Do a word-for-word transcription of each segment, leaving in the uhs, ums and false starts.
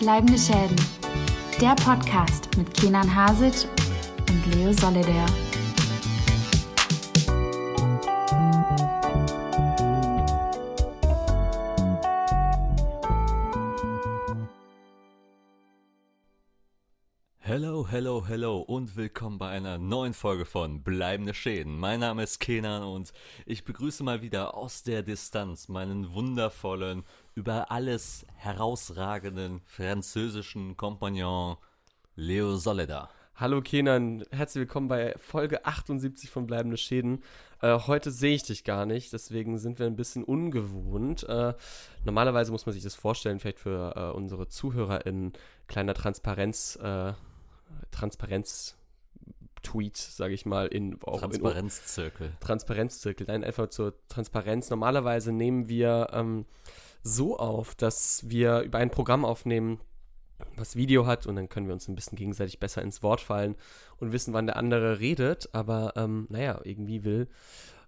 Bleibende Schäden. Der Podcast mit Kenan Hasic und Leo Solidair. Hello, hello, hello und willkommen bei einer neuen Folge von Bleibende Schäden. Mein Name ist Kenan und ich begrüße mal wieder aus der Distanz meinen wundervollen, über alles herausragenden französischen Kompagnon Leo Solidair. Hallo Kenan, herzlich willkommen bei Folge achtundsiebzig von Bleibende Schäden. Äh, heute sehe ich dich gar nicht, deswegen sind wir ein bisschen ungewohnt. Äh, normalerweise muss man sich das vorstellen, vielleicht für äh, unsere ZuhörerInnen, kleiner Transparenz, äh, Transparenz- Tweet, sage ich mal, in auch Transparenzzirkel. In, Transparenzzirkel, nein, einfach zur Transparenz. Normalerweise nehmen wir ähm, so auf, dass wir über ein Programm aufnehmen, was Video hat, und dann können wir uns ein bisschen gegenseitig besser ins Wort fallen und wissen, wann der andere redet. Aber ähm, naja, irgendwie will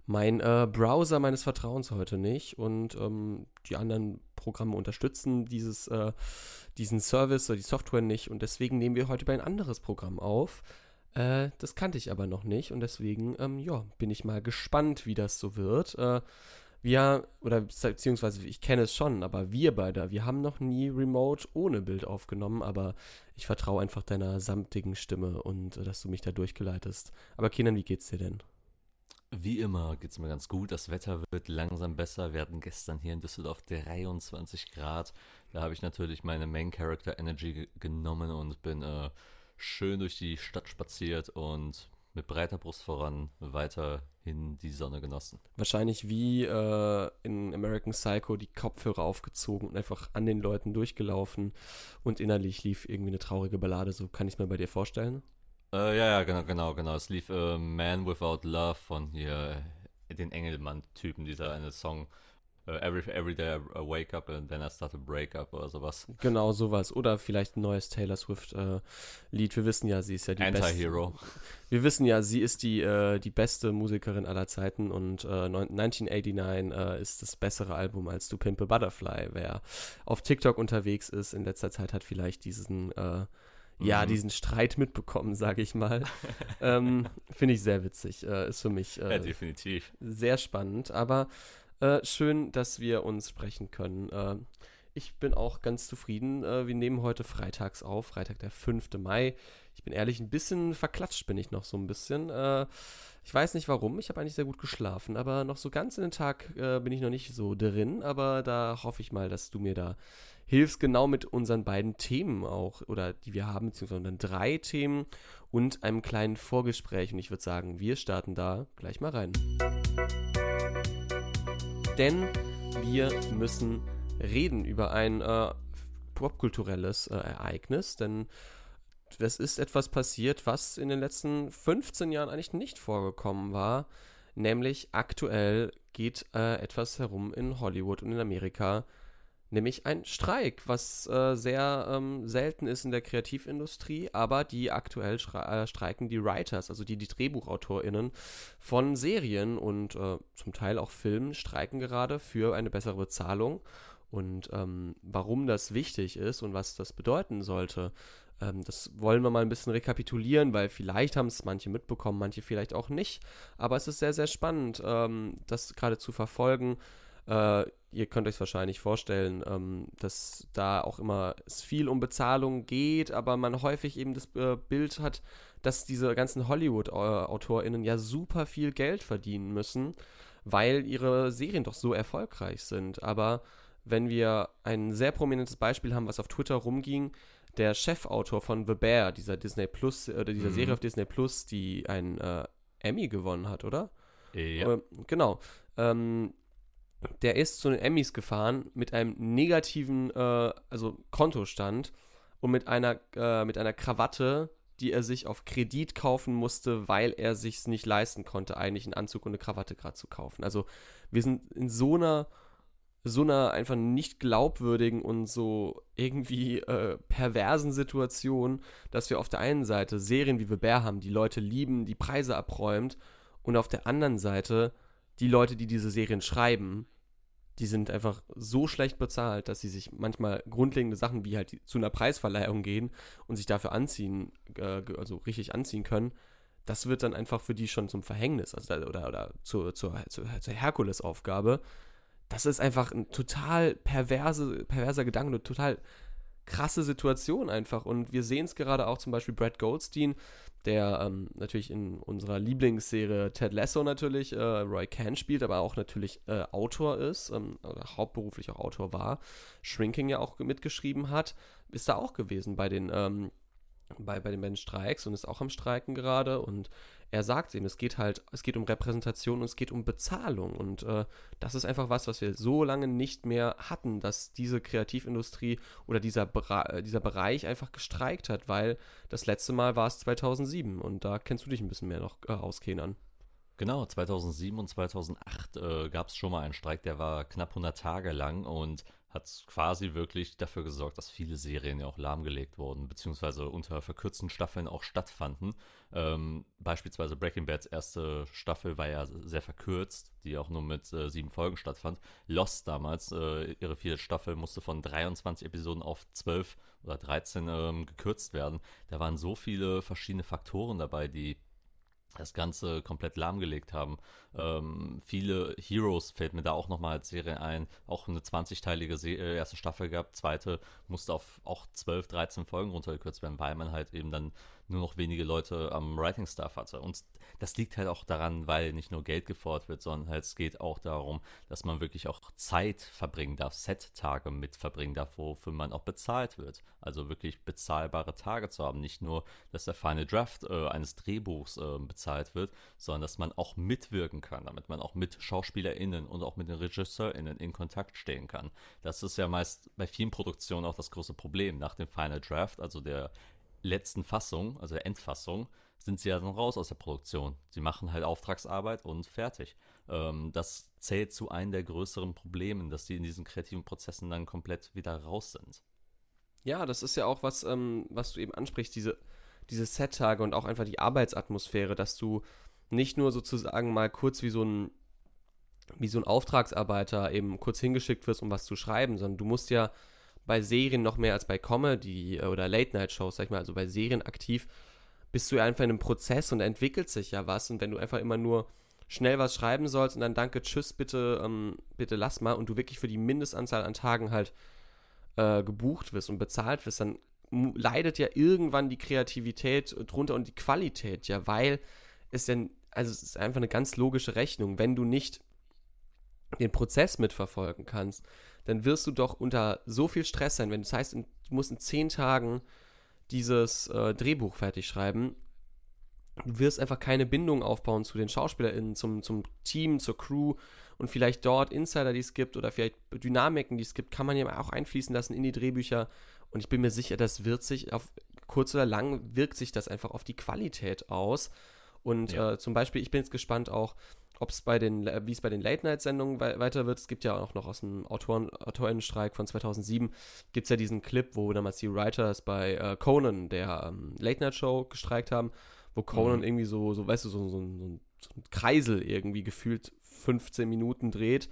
mein äh, Browser meines Vertrauens heute nicht und ähm, die anderen Programme unterstützen dieses, äh, diesen Service oder die Software nicht, und deswegen nehmen wir heute bei ein anderes Programm auf. Äh, das kannte ich aber noch nicht, und deswegen ähm, ja, bin ich mal gespannt, wie das so wird. Äh, wir, oder beziehungsweise ich kenne es schon, aber wir beide, wir haben noch nie remote ohne Bild aufgenommen, aber ich vertraue einfach deiner samtigen Stimme und dass du mich da durchgeleitest. Aber Kenan, wie geht's dir denn? Wie immer geht's mir ganz gut. Das Wetter wird langsam besser. Wir hatten gestern hier in Düsseldorf dreiundzwanzig Grad. Da habe ich natürlich meine Main Character Energy g- genommen und bin äh, schön durch die Stadt spaziert und mit breiter Brust voran weiterhin die Sonne genossen. Wahrscheinlich wie äh, in American Psycho die Kopfhörer aufgezogen und einfach an den Leuten durchgelaufen, und innerlich lief irgendwie eine traurige Ballade. So kann ich es mir bei dir vorstellen. Äh, ja, ja, genau, genau, genau. Es lief äh, Man Without Love von hier, äh, den Engelmann-Typen, dieser eine Song. Uh, every, every day I wake up and then I start a breakup oder sowas. Genau, sowas. Oder vielleicht ein neues Taylor Swift-Lied. Äh, wir wissen ja, sie ist ja die beste. Anti-Hero. Wir wissen ja, sie ist die, äh, die beste Musikerin aller Zeiten, und äh, neunzehnhundertneunundachtzig äh, ist das bessere Album als Du Pimp a Butterfly. Wer auf TikTok unterwegs ist in letzter Zeit, hat vielleicht diesen, äh, mhm. ja, diesen Streit mitbekommen, sage ich mal. ähm, Finde ich sehr witzig. Äh, ist für mich äh, ja, definitiv. Sehr spannend, aber Äh, schön, dass wir uns sprechen können. Äh, ich bin auch ganz zufrieden. Äh, wir nehmen heute freitags auf, Freitag der fünften Mai. Ich bin ehrlich, ein bisschen verklatscht bin ich noch so ein bisschen. Äh, ich weiß nicht warum, ich habe eigentlich sehr gut geschlafen, aber noch so ganz in den Tag äh, bin ich noch nicht so drin, aber da hoffe ich mal, dass du mir da hilfst, genau mit unseren beiden Themen auch, oder die wir haben, beziehungsweise dann drei Themen und einem kleinen Vorgespräch, und ich würde sagen, wir starten da gleich mal rein. Denn wir müssen reden über ein äh, popkulturelles äh, Ereignis, denn es ist etwas passiert, was in den letzten fünfzehn Jahren eigentlich nicht vorgekommen war, nämlich aktuell geht äh, etwas herum in Hollywood und in Amerika, nämlich ein Streik, was äh, sehr ähm, selten ist in der Kreativindustrie, aber die aktuell schre- äh, streiken die Writers, also die, die DrehbuchautorInnen von Serien und äh, zum Teil auch Filmen, streiken gerade für eine bessere Bezahlung. Und ähm, warum das wichtig ist und was das bedeuten sollte, ähm, das wollen wir mal ein bisschen rekapitulieren, weil vielleicht haben es manche mitbekommen, manche vielleicht auch nicht. Aber es ist sehr, sehr spannend, ähm, das gerade zu verfolgen. Äh, ihr könnt euch wahrscheinlich vorstellen, ähm, dass da auch immer es viel um Bezahlung geht, aber man häufig eben das äh, Bild hat, dass diese ganzen Hollywood-AutorInnen ja super viel Geld verdienen müssen, weil ihre Serien doch so erfolgreich sind. Aber wenn wir ein sehr prominentes Beispiel haben, was auf Twitter rumging, der Chefautor von The Bear, dieser Disney Plus, oder dieser mhm. Serie auf Disney Plus, die einen äh, Emmy gewonnen hat, oder? Ja. Äh, genau. Ähm, Der ist zu den Emmys gefahren mit einem negativen äh, also Kontostand und mit einer, äh, mit einer Krawatte, die er sich auf Kredit kaufen musste, weil er sich es nicht leisten konnte, eigentlich einen Anzug und eine Krawatte gerade zu kaufen. Also wir sind in so einer, so einer einfach nicht glaubwürdigen und so irgendwie äh, perversen Situation, dass wir auf der einen Seite Serien wie The Bear haben, die Leute lieben, die Preise abräumt, und auf der anderen Seite die Leute, die diese Serien schreiben, die sind einfach so schlecht bezahlt, dass sie sich manchmal grundlegende Sachen wie halt zu einer Preisverleihung gehen und sich dafür anziehen, äh, also richtig anziehen können. Das wird dann einfach für die schon zum Verhängnis also, oder, oder zur, zur, zur, zur Herkulesaufgabe. Das ist einfach ein total perverse, perverser Gedanke, eine total krasse Situation einfach. Und wir sehen es gerade auch zum Beispiel Brad Goldstein, der ähm, natürlich in unserer Lieblingsserie Ted Lasso natürlich äh, Roy Kent spielt, aber auch natürlich äh, Autor ist, ähm, oder hauptberuflich auch Autor war, Shrinking ja auch mitgeschrieben hat, ist da auch gewesen bei den ähm, bei, bei den beiden Streiks und ist auch am Streiken gerade. Und er sagt eben, es geht halt, es geht um Repräsentation und es geht um Bezahlung. Und äh, das ist einfach was, was wir so lange nicht mehr hatten, dass diese Kreativindustrie oder dieser, dieser Bereich einfach gestreikt hat, weil das letzte Mal war es zweitausendsieben und da kennst du dich ein bisschen mehr noch äh, aus, Kenan. Genau, zweitausendsieben und zweitausendacht äh, gab es schon mal einen Streik, der war knapp hundert Tage lang und hat quasi wirklich dafür gesorgt, dass viele Serien ja auch lahmgelegt wurden, beziehungsweise unter verkürzten Staffeln auch stattfanden. Ähm, beispielsweise Breaking Bads erste Staffel war ja sehr verkürzt, die auch nur mit äh, sieben Folgen stattfand. Lost damals, äh, ihre vierte Staffel, musste von dreiundzwanzig Episoden auf zwölf oder dreizehn ähm, gekürzt werden. Da waren so viele verschiedene Faktoren dabei, die das Ganze komplett lahmgelegt haben. Ähm, viele Heroes fällt mir da auch nochmal als Serie ein. Auch eine zwanzigteilige Serie, erste Staffel gab, zweite musste auf auch zwölf, dreizehn Folgen runtergekürzt werden, weil man halt eben dann nur noch wenige Leute am Writing-Staff hatte. Und das liegt halt auch daran, weil nicht nur Geld gefordert wird, sondern halt es geht auch darum, dass man wirklich auch Zeit verbringen darf, Set-Tage mit verbringen darf, wofür man auch bezahlt wird. Also wirklich bezahlbare Tage zu haben. Nicht nur, dass der Final Draft äh, eines Drehbuchs äh, bezahlt wird, sondern dass man auch mitwirken kann, damit man auch mit SchauspielerInnen und auch mit den RegisseurInnen in Kontakt stehen kann. Das ist ja meist bei vielen Produktionen auch das große Problem. Nach dem Final Draft, also der letzten Fassung, also der Endfassung, sind sie ja dann raus aus der Produktion. Sie machen halt Auftragsarbeit und fertig. Ähm, das zählt zu einem der größeren Probleme, dass sie in diesen kreativen Prozessen dann komplett wieder raus sind. Ja, das ist ja auch was, ähm, was du eben ansprichst, diese, diese Set-Tage und auch einfach die Arbeitsatmosphäre, dass du nicht nur sozusagen mal kurz wie so ein, wie so ein Auftragsarbeiter eben kurz hingeschickt wirst, um was zu schreiben, sondern du musst ja bei Serien noch mehr als bei Comedy oder Late-Night-Shows, sag ich mal, also bei Serien aktiv, bist du ja einfach in einem Prozess und entwickelt sich ja was. Und wenn du einfach immer nur schnell was schreiben sollst und dann danke, tschüss, bitte, ähm, bitte lass mal und du wirklich für die Mindestanzahl an Tagen halt äh, gebucht wirst und bezahlt wirst, dann m- leidet ja irgendwann die Kreativität drunter und die Qualität, ja, weil es denn, also es ist einfach eine ganz logische Rechnung, wenn du nicht den Prozess mitverfolgen kannst, dann wirst du doch unter so viel Stress sein, wenn das heißt, du musst in zehn Tagen dieses äh, Drehbuch fertig schreiben. Du wirst einfach keine Bindung aufbauen zu den SchauspielerInnen, zum, zum Team, zur Crew und vielleicht dort Insider, die es gibt oder vielleicht Dynamiken, die es gibt, kann man ja auch einfließen lassen in die Drehbücher und ich bin mir sicher, das wird sich auf kurz oder lang wirkt sich das einfach auf die Qualität aus und ja. äh, zum Beispiel, ich bin jetzt gespannt auch, ob es bei den, wie es bei den Late-Night-Sendungen we- weiter wird. Es gibt ja auch noch aus dem Autoren, Autorenstreik von zweitausendsieben, gibt es ja diesen Clip, wo damals die Writers bei äh, Conan, der ähm, Late-Night-Show, gestreikt haben, wo Conan mhm. irgendwie so, so, weißt du, so, so, so, ein, so ein Kreisel irgendwie gefühlt fünfzehn Minuten dreht.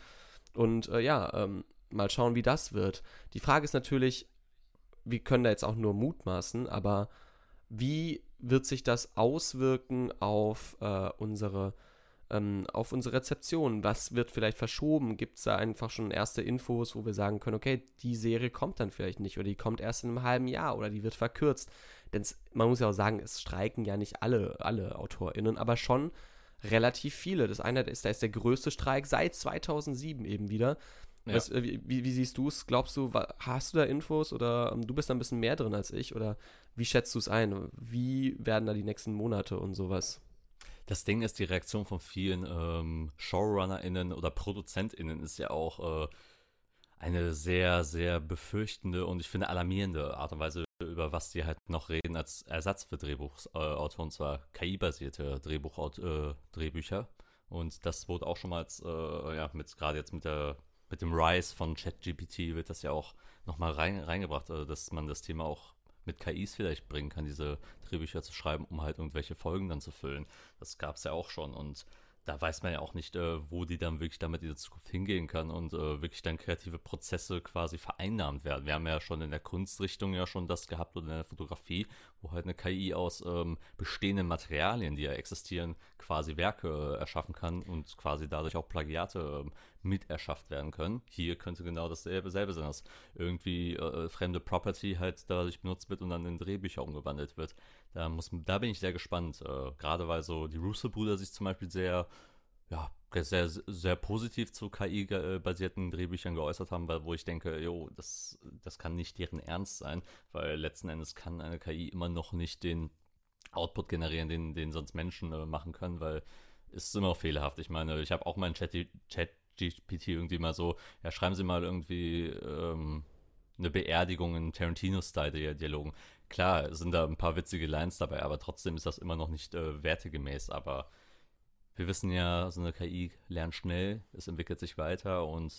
Und äh, ja, ähm, mal schauen, wie das wird. Die Frage ist natürlich, wir können da jetzt auch nur mutmaßen, aber wie wird sich das auswirken auf äh, unsere auf unsere Rezeption, was wird vielleicht verschoben, gibt es da einfach schon erste Infos, wo wir sagen können, okay, die Serie kommt dann vielleicht nicht oder die kommt erst in einem halben Jahr oder die wird verkürzt, denn man muss ja auch sagen, es streiken ja nicht alle, alle AutorInnen, aber schon relativ viele, das eine ist, da ist der größte Streik seit zweitausendsieben eben wieder, ja. Was, wie, wie siehst du es, glaubst du, hast du da Infos oder du bist da ein bisschen mehr drin als ich oder wie schätzt du es ein, wie werden da die nächsten Monate und sowas? Das Ding ist, die Reaktion von vielen ähm, ShowrunnerInnen oder ProduzentInnen ist ja auch äh, eine sehr, sehr befürchtende und ich finde alarmierende Art und Weise, über was sie halt noch reden als Ersatz für Drehbuchautoren, äh, und zwar K I-basierte Drehbuchaut- äh, Drehbücher. Und das wurde auch schon mal als, äh, ja, mit, gerade jetzt mit der mit dem Rise von ChatGPT wird das ja auch nochmal rein, reingebracht, äh, dass man das Thema auch mit K Is vielleicht bringen kann, diese Drehbücher zu schreiben, um halt irgendwelche Folgen dann zu füllen. Das gab es ja auch schon und da weiß man ja auch nicht, äh, wo die dann wirklich damit in der Zukunft hingehen kann und äh, wirklich dann kreative Prozesse quasi vereinnahmt werden. Wir haben ja schon in der Kunstrichtung ja schon das gehabt oder in der Fotografie, wo halt eine K I aus ähm, bestehenden Materialien, die ja existieren, quasi Werke äh, erschaffen kann und quasi dadurch auch Plagiate äh, miterschafft werden können. Hier könnte genau dasselbe selbe sein, dass irgendwie äh, fremde Property halt dadurch benutzt wird und dann in Drehbücher umgewandelt wird. Da, muss, da bin ich sehr gespannt, äh, gerade weil so die Russo-Brüder sich zum Beispiel sehr Ja, sehr, sehr positiv zu K I-basierten Drehbüchern geäußert haben, weil wo ich denke, jo, das, das kann nicht deren Ernst sein, weil letzten Endes kann eine K I immer noch nicht den Output generieren, den, den sonst Menschen äh, machen können, weil es ist immer fehlerhaft. Ich meine, ich habe auch meinen Chat G P T irgendwie mal so, ja, schreiben Sie mal irgendwie ähm, eine Beerdigung in Tarantino-Style-Dialogen. Klar, sind da ein paar witzige Lines dabei, aber trotzdem ist das immer noch nicht äh, wertegemäß, aber wir wissen ja, so eine K I lernt schnell, es entwickelt sich weiter und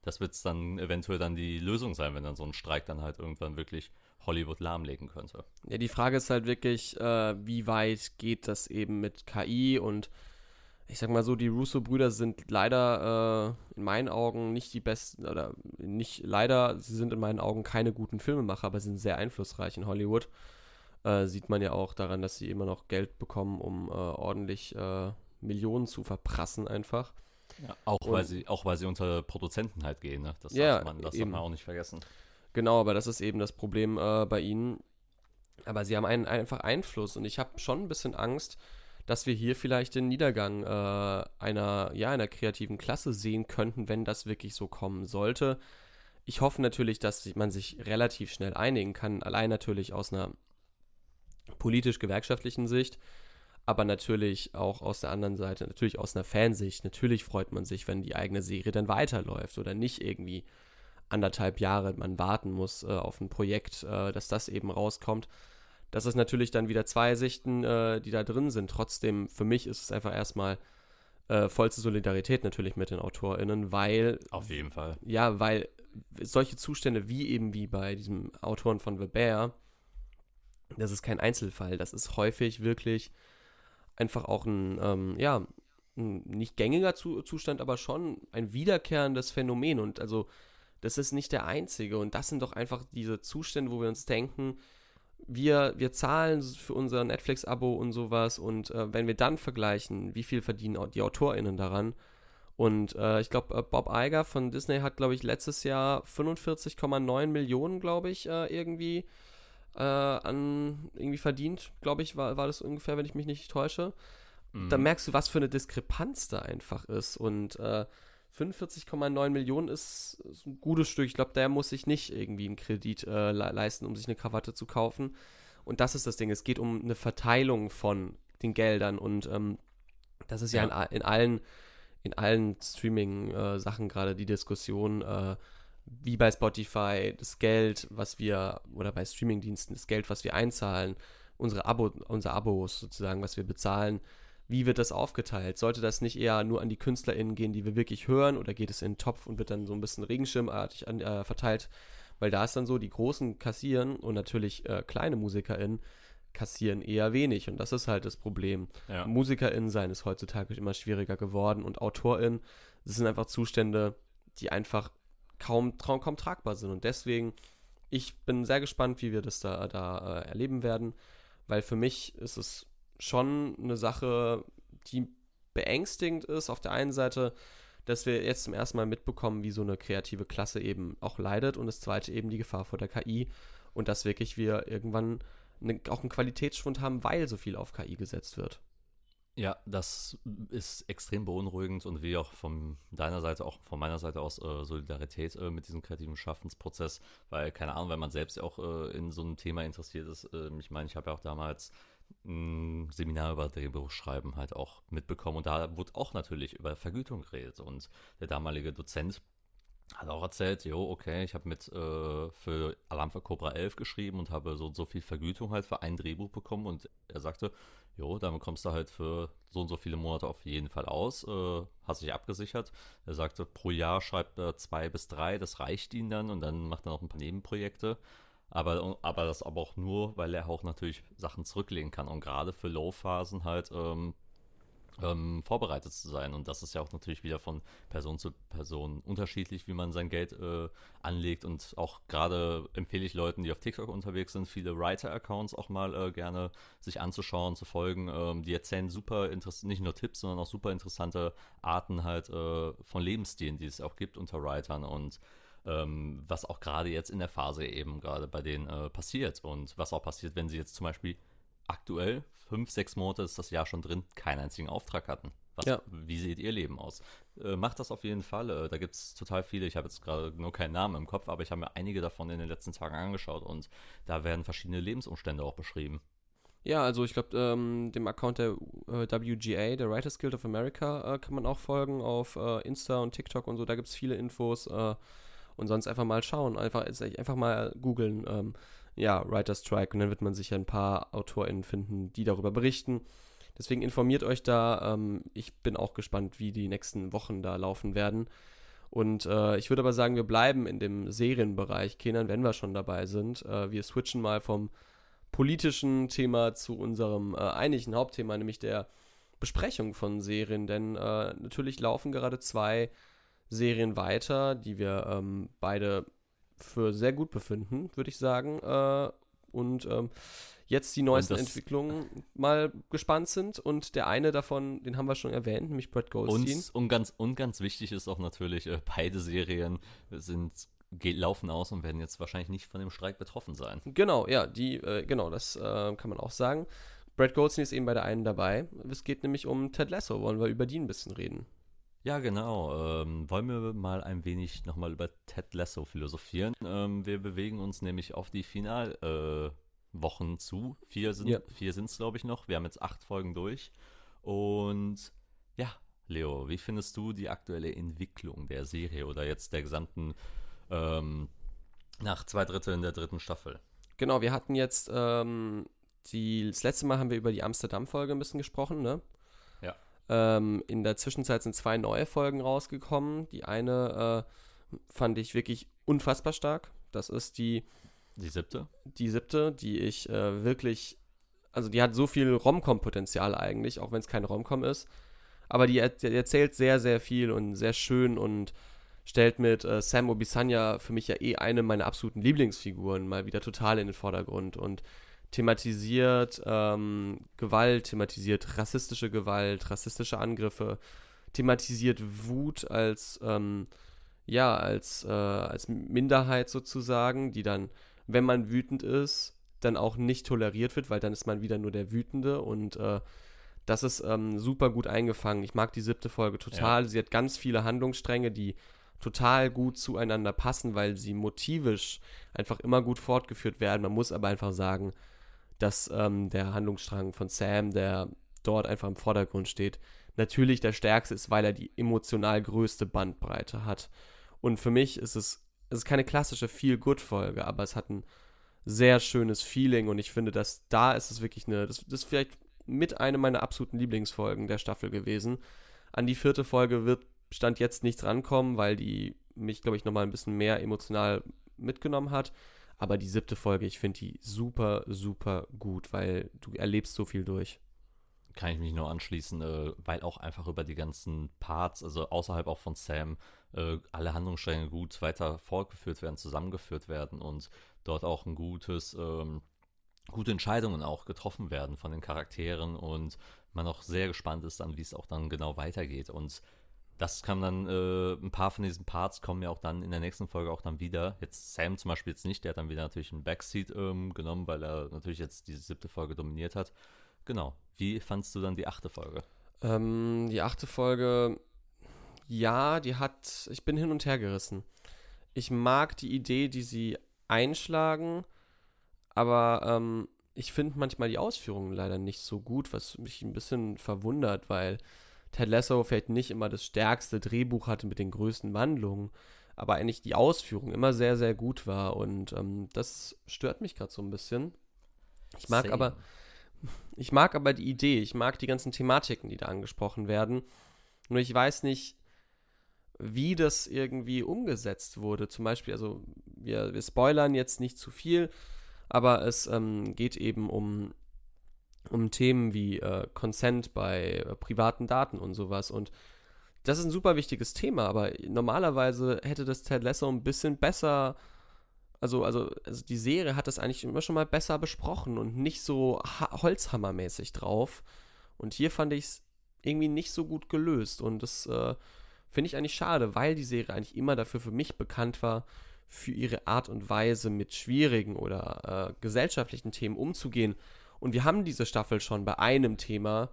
das wird es dann eventuell dann die Lösung sein, wenn dann so ein Streik dann halt irgendwann wirklich Hollywood lahmlegen könnte. Ja, die Frage ist halt wirklich, äh, wie weit geht das eben mit K I und ich sag mal so, die Russo-Brüder sind leider äh, in meinen Augen nicht die besten, oder nicht leider, sie sind in meinen Augen keine guten Filmemacher, aber sie sind sehr einflussreich in Hollywood. Äh, sieht man ja auch daran, dass sie immer noch Geld bekommen, um äh, ordentlich äh, Millionen zu verprassen einfach. Ja, auch, und, weil sie, auch weil sie unter Produzenten halt gehen, ne? Das ja, darf man, das darf man auch nicht vergessen. Genau, aber das ist eben das Problem äh, bei ihnen. Aber sie haben einen, einfach Einfluss und ich habe schon ein bisschen Angst, dass wir hier vielleicht den Niedergang äh, einer, ja, einer kreativen Klasse sehen könnten, wenn das wirklich so kommen sollte. Ich hoffe natürlich, dass man sich relativ schnell einigen kann, allein natürlich aus einer politisch-gewerkschaftlichen Sicht, aber natürlich auch aus der anderen Seite, natürlich aus einer Fansicht. Natürlich freut man sich, wenn die eigene Serie dann weiterläuft oder nicht irgendwie anderthalb Jahre man warten muss äh, auf ein Projekt, äh, dass das eben rauskommt. Das ist natürlich dann wieder zwei Sichten, äh, die da drin sind. Trotzdem, für mich ist es einfach erstmal äh, vollste Solidarität natürlich mit den AutorInnen, weil... Auf jeden Fall. Ja, weil solche Zustände wie eben wie bei diesem Autoren von The Bear, das ist kein Einzelfall, das ist häufig wirklich einfach auch ein, ähm, ja, ein nicht gängiger Zu- Zustand, aber schon ein wiederkehrendes Phänomen und also das ist nicht der einzige und das sind doch einfach diese Zustände, wo wir uns denken, wir, wir zahlen für unser Netflix-Abo und sowas und äh, wenn wir dann vergleichen, wie viel verdienen die AutorInnen daran und äh, ich glaube, äh, Bob Iger von Disney hat, glaube ich, letztes Jahr fünfundvierzig Komma neun Millionen, glaube ich, äh, irgendwie an irgendwie verdient, glaube ich, war, war das ungefähr, wenn ich mich nicht täusche. Mhm. Da merkst du, was für eine Diskrepanz da einfach ist. Und äh, fünfundvierzig Komma neun Millionen ist, ist ein gutes Stück. Ich glaube, der muss sich nicht irgendwie einen Kredit äh, leisten, um sich eine Krawatte zu kaufen. Und das ist das Ding. Es geht um eine Verteilung von den Geldern. Und ähm, das ist ja, ja in, in allen, in allen Streaming-Sachen äh, gerade die Diskussion, äh, wie bei Spotify, das Geld, was wir, oder bei Streamingdiensten, das Geld, was wir einzahlen, unsere Abo, unsere Abos sozusagen, was wir bezahlen, wie wird das aufgeteilt? Sollte das nicht eher nur an die KünstlerInnen gehen, die wir wirklich hören, oder geht es in den Topf und wird dann so ein bisschen regenschirmartig an, äh, verteilt? Weil da ist dann so, die Großen kassieren und natürlich äh, kleine MusikerInnen kassieren eher wenig und das ist halt das Problem. Ja. MusikerInnen sein ist heutzutage immer schwieriger geworden und AutorInnen, das sind einfach Zustände, die einfach Kaum, kaum, kaum tragbar sind. Und deswegen, ich bin sehr gespannt, wie wir das da, da äh, erleben werden, weil für mich ist es schon eine Sache, die beängstigend ist. Auf der einen Seite, dass wir jetzt zum ersten Mal mitbekommen, wie so eine kreative Klasse eben auch leidet und das zweite eben die Gefahr vor der K I und dass wirklich wir irgendwann eine, auch einen Qualitätsschwund haben, weil so viel auf K I gesetzt wird. Ja, das ist extrem beunruhigend und wie auch von deiner Seite, auch von meiner Seite aus äh, Solidarität äh, mit diesem kreativen Schaffensprozess, weil, keine Ahnung, wenn man selbst auch äh, in so einem Thema interessiert ist, äh, ich meine, ich habe ja auch damals ein Seminar über Drehbuchschreiben halt auch mitbekommen und da wurde auch natürlich über Vergütung geredet und der damalige Dozent hat auch erzählt, jo, okay, ich habe mit äh, für Alarm für Cobra elf geschrieben und habe so und so viel Vergütung halt für ein Drehbuch bekommen und er sagte, jo, damit kommst du halt für so und so viele Monate auf jeden Fall aus, äh, hast dich abgesichert. Er sagte, pro Jahr schreibt er zwei bis drei, das reicht ihm dann und dann macht er noch ein paar Nebenprojekte. Aber, aber das aber auch nur, weil er auch natürlich Sachen zurücklegen kann und gerade für Low-Phasen halt ähm, ähm, vorbereitet zu sein. Und das ist ja auch natürlich wieder von Person zu Person unterschiedlich, wie man sein Geld äh, anlegt. Und auch gerade empfehle ich Leuten, die auf TikTok unterwegs sind, viele Writer-Accounts auch mal äh, gerne sich anzuschauen, zu folgen. Ähm, die erzählen super, interess- nicht nur Tipps, sondern auch super interessante Arten halt äh, von Lebensstilen, die es auch gibt unter Writern und Ähm, was auch gerade jetzt in der Phase eben gerade bei denen äh, passiert und was auch passiert, wenn sie jetzt zum Beispiel aktuell fünf, sechs Monate ist das Jahr schon drin, keinen einzigen Auftrag hatten. Was, ja. Wie sieht ihr Leben aus? Äh, macht das auf jeden Fall. Äh, da gibt es total viele. Ich habe jetzt gerade nur keinen Namen im Kopf, aber ich habe mir einige davon in den letzten Tagen angeschaut und da werden verschiedene Lebensumstände auch beschrieben. Ja, also ich glaube, ähm, dem Account der äh, W G A, der Writers Guild of America, äh, kann man auch folgen auf äh, Insta und TikTok und so. Da gibt es viele Infos. Äh, Und sonst einfach mal schauen, einfach, einfach mal googeln, ähm, ja, Writer Strike. Und dann wird man sicher ein paar AutorInnen finden, die darüber berichten. Deswegen informiert euch da. Ähm, ich bin auch gespannt, wie die nächsten Wochen da laufen werden. Und äh, ich würde aber sagen, wir bleiben in dem Serienbereich, Kenan, wenn wir schon dabei sind. Äh, wir switchen mal vom politischen Thema zu unserem äh, eigentlichen Hauptthema, nämlich der Besprechung von Serien. Denn äh, natürlich laufen gerade zwei Serien weiter, die wir ähm, beide für sehr gut befinden, würde ich sagen. Äh, und ähm, jetzt die neuesten Entwicklungen mal gespannt sind. Und der eine davon, den haben wir schon erwähnt, nämlich Brad Goldstein. Uns, und, ganz, und ganz wichtig ist auch natürlich, äh, beide Serien sind, ge- laufen aus und werden jetzt wahrscheinlich nicht von dem Streik betroffen sein. Genau, ja, die, äh, genau, das äh, kann man auch sagen. Brad Goldstein ist eben bei der einen dabei. Es geht nämlich um Ted Lasso, wollen wir über die ein bisschen reden. Ja, genau. Ähm, wollen wir mal ein wenig nochmal über Ted Lasso philosophieren. Ähm, wir bewegen uns nämlich auf die Finalwochen äh, zu. Vier sind es, ja. glaube ich, noch. Wir haben jetzt acht Folgen durch. Und ja, Leo, wie findest du die aktuelle Entwicklung der Serie oder jetzt der gesamten, ähm, nach zwei Dritteln der dritten Staffel? Genau, wir hatten jetzt, ähm, die, das letzte Mal haben wir über die Amsterdam-Folge ein bisschen gesprochen, ne? Ja. In der Zwischenzeit sind zwei neue Folgen rausgekommen. Die eine äh, fand ich wirklich unfassbar stark. Das ist die... Die siebte? Die siebte, die ich äh, wirklich... Also die hat so viel Rom-Com-Potenzial eigentlich, auch wenn es kein Rom-Com ist. Aber die, er- die erzählt sehr, sehr viel und sehr schön und stellt mit äh, Sam Obisanya für mich ja eh eine meiner absoluten Lieblingsfiguren mal wieder total in den Vordergrund und thematisiert ähm, Gewalt, thematisiert rassistische Gewalt, rassistische Angriffe, thematisiert Wut als ähm, ja, als, äh, als Minderheit sozusagen, die dann, wenn man wütend ist, dann auch nicht toleriert wird, weil dann ist man wieder nur der Wütende und äh, das ist ähm, super gut eingefangen. Ich mag die siebte Folge total. Ja. Sie hat ganz viele Handlungsstränge, die total gut zueinander passen, weil sie motivisch einfach immer gut fortgeführt werden. Man muss aber einfach sagen, dass ähm, der Handlungsstrang von Sam, der dort einfach im Vordergrund steht, natürlich der stärkste ist, weil er die emotional größte Bandbreite hat. Und für mich ist es, es ist keine klassische Feel-Good-Folge, aber es hat ein sehr schönes Feeling und ich finde, dass da ist es wirklich eine, das, das ist vielleicht mit einer meiner absoluten Lieblingsfolgen der Staffel gewesen. An die vierte Folge wird Stand jetzt nichts rankommen, weil die mich, glaube ich, nochmal ein bisschen mehr emotional mitgenommen hat. Aber die siebte Folge, ich finde die super, super gut, weil du erlebst so viel durch. Kann ich mich nur anschließen, äh, weil auch einfach über die ganzen Parts, also außerhalb auch von Sam, äh, alle Handlungsstränge gut weiter fortgeführt werden, zusammengeführt werden und dort auch ein gutes, ähm, gute Entscheidungen auch getroffen werden von den Charakteren und man auch sehr gespannt ist dann, wie es auch dann genau weitergeht und das kam dann, äh, ein paar von diesen Parts kommen ja auch dann in der nächsten Folge auch dann wieder. Jetzt Sam zum Beispiel jetzt nicht, der hat dann wieder natürlich einen Backseat ähm, genommen, weil er natürlich jetzt die siebte Folge dominiert hat. Genau. Wie fandst du dann die achte Folge? Ähm, die achte Folge, ja, die hat, ich bin hin und her gerissen. Ich mag die Idee, die sie einschlagen, aber ähm, ich finde manchmal die Ausführungen leider nicht so gut, was mich ein bisschen verwundert, weil Ted Lasso vielleicht nicht immer das stärkste Drehbuch hatte mit den größten Wandlungen, aber eigentlich die Ausführung immer sehr, sehr gut war und ähm, das stört mich gerade so ein bisschen. Ich mag Same. aber ich mag aber die Idee, ich mag die ganzen Thematiken, die da angesprochen werden, nur ich weiß nicht, wie das irgendwie umgesetzt wurde. Zum Beispiel, also wir, wir spoilern jetzt nicht zu viel, aber es ähm, geht eben um um Themen wie äh, Consent bei äh, privaten Daten und sowas. Und das ist ein super wichtiges Thema, aber normalerweise hätte das Ted Lasso ein bisschen besser, also, also, also die Serie hat das eigentlich immer schon mal besser besprochen und nicht so ha- holzhammermäßig drauf. Und hier fand ich es irgendwie nicht so gut gelöst. Und das äh, finde ich eigentlich schade, weil die Serie eigentlich immer dafür für mich bekannt war, für ihre Art und Weise mit schwierigen oder äh, gesellschaftlichen Themen umzugehen. Und wir haben diese Staffel schon bei einem Thema,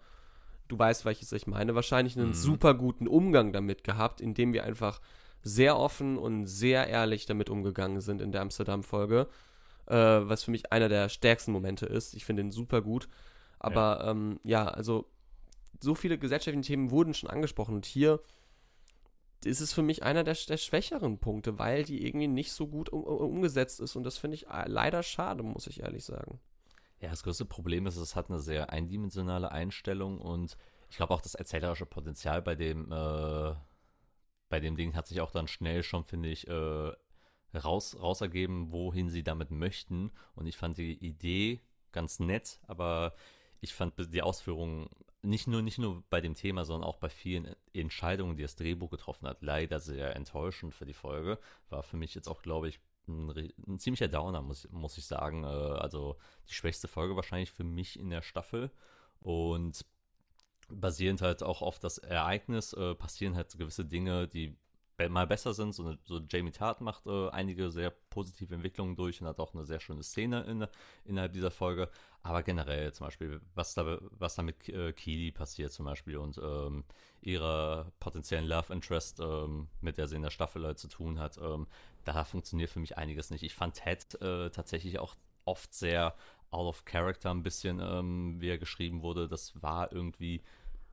du weißt, welches ich meine, wahrscheinlich einen mhm. super guten Umgang damit gehabt, indem wir einfach sehr offen und sehr ehrlich damit umgegangen sind in der Amsterdam-Folge, äh, was für mich einer der stärksten Momente ist. Ich finde ihn super gut. Aber ja. Ähm, ja, also so viele gesellschaftliche Themen wurden schon angesprochen. Und hier ist es für mich einer der, der schwächeren Punkte, weil die irgendwie nicht so gut um, umgesetzt ist. Und das finde ich leider schade, muss ich ehrlich sagen. Ja, das größte Problem ist, es hat eine sehr eindimensionale Einstellung und ich glaube auch das erzählerische Potenzial bei dem äh, bei dem Ding hat sich auch dann schnell schon, finde ich, äh, raus, raus ergeben, wohin sie damit möchten. Und ich fand die Idee ganz nett, aber ich fand die Ausführungen nicht nur, nicht nur bei dem Thema, sondern auch bei vielen Entscheidungen, die das Drehbuch getroffen hat, leider sehr enttäuschend für die Folge. War für mich jetzt auch, glaube ich, Ein, ein ziemlicher Downer, muss, muss ich sagen. Äh, also die schwächste Folge wahrscheinlich für mich in der Staffel. Und basierend halt auch auf das Ereignis äh, passieren halt gewisse Dinge, die be- mal besser sind. So, eine, so Jamie Tart macht äh, einige sehr positive Entwicklungen durch und hat auch eine sehr schöne Szene in, innerhalb dieser Folge. Aber generell zum Beispiel, was da, was da mit äh, Keely passiert zum Beispiel und ähm, ihrer potenziellen Love Interest, ähm, mit der sie in der Staffel halt zu tun hat, ähm, da funktioniert für mich einiges nicht. Ich fand Ted äh, tatsächlich auch oft sehr out of character ein bisschen, ähm, wie er geschrieben wurde. Das war irgendwie,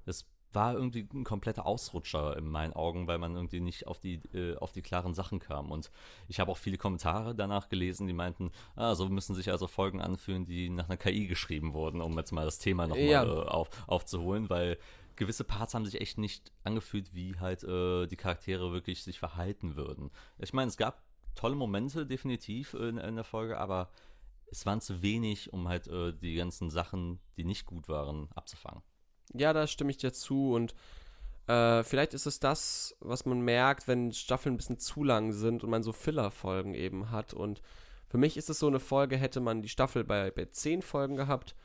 das war irgendwie ein kompletter Ausrutscher in meinen Augen, weil man irgendwie nicht auf die, äh, auf die klaren Sachen kam. Und ich habe auch viele Kommentare danach gelesen, die meinten, ah, so müssen sich also Folgen anfühlen, die nach einer K I geschrieben wurden, um jetzt mal das Thema nochmal ja. äh, auf, aufzuholen, weil gewisse Parts haben sich echt nicht angefühlt, wie halt äh, die Charaktere wirklich sich verhalten würden. Ich meine, es gab tolle Momente, definitiv in, in der Folge, aber es waren zu wenig, um halt äh, die ganzen Sachen, die nicht gut waren, abzufangen. Ja, da stimme ich dir zu und äh, vielleicht ist es das, was man merkt, wenn Staffeln ein bisschen zu lang sind und man so Filler-Folgen eben hat. Und für mich ist es so eine Folge, hätte man die Staffel bei, bei zehn Folgen gehabt,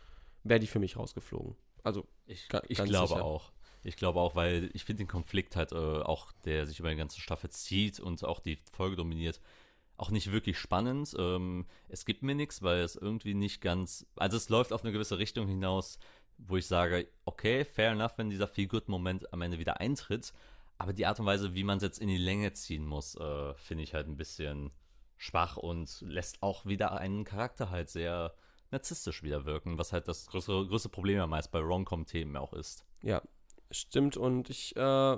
wäre die für mich rausgeflogen. Also ich, ga, ich glaube sicher. auch. Ich glaube auch, weil ich finde den Konflikt halt äh, auch, der sich über die ganze Staffel zieht und auch die Folge dominiert, auch nicht wirklich spannend. Ähm, es gibt mir nichts, weil es irgendwie nicht ganz, also es läuft auf eine gewisse Richtung hinaus, wo ich sage, okay, fair enough, wenn dieser Feel-Good-Moment am Ende wieder eintritt, aber die Art und Weise, wie man es jetzt in die Länge ziehen muss, äh, finde ich halt ein bisschen schwach und lässt auch wieder einen Charakter halt sehr narzisstisch wieder wirken, was halt das größere, größte Problem ja meist bei Rom-Com-Themen auch ist. Ja, stimmt und ich äh,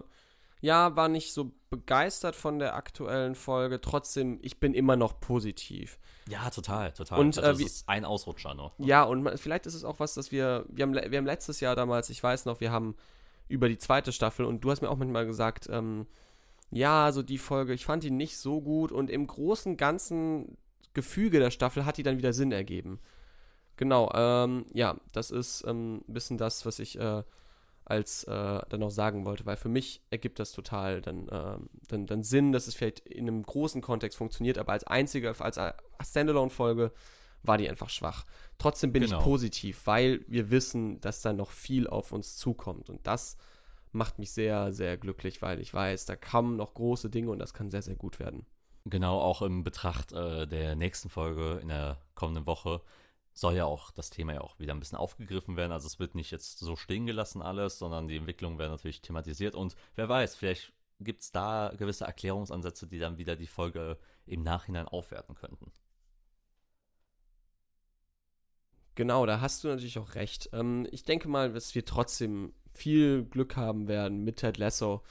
ja, war nicht so begeistert von der aktuellen Folge, trotzdem, ich bin immer noch positiv. Ja, total, total. Und, also, äh, das wie, ist ein Ausrutscher noch. Ja, und man, vielleicht ist es auch was, dass wir, wir haben, wir haben letztes Jahr damals, ich weiß noch, wir haben über die zweite Staffel und du hast mir auch manchmal gesagt, ähm, ja, also die Folge, ich fand die nicht so gut und im großen, ganzen Gefüge der Staffel hat die dann wieder Sinn ergeben. Genau, ähm, ja, das ist ähm, ein bisschen das, was ich äh, als äh, dann noch sagen wollte, weil für mich ergibt das total dann, äh, dann, dann Sinn, dass es vielleicht in einem großen Kontext funktioniert, aber als einzige, als Standalone-Folge war die einfach schwach. Trotzdem bin genau. ich positiv, weil wir wissen, dass da noch viel auf uns zukommt und das macht mich sehr, sehr glücklich, weil ich weiß, da kommen noch große Dinge und das kann sehr, sehr gut werden. Genau, auch im Betracht äh, der nächsten Folge in der kommenden Woche soll ja auch das Thema ja auch wieder ein bisschen aufgegriffen werden. Also es wird nicht jetzt so stehen gelassen alles, sondern die Entwicklungen werden natürlich thematisiert. Und wer weiß, vielleicht gibt es da gewisse Erklärungsansätze, die dann wieder die Folge im Nachhinein aufwerten könnten. Genau, da hast du natürlich auch recht. Ich denke mal, dass wir trotzdem viel Glück haben werden mit Ted Lasso.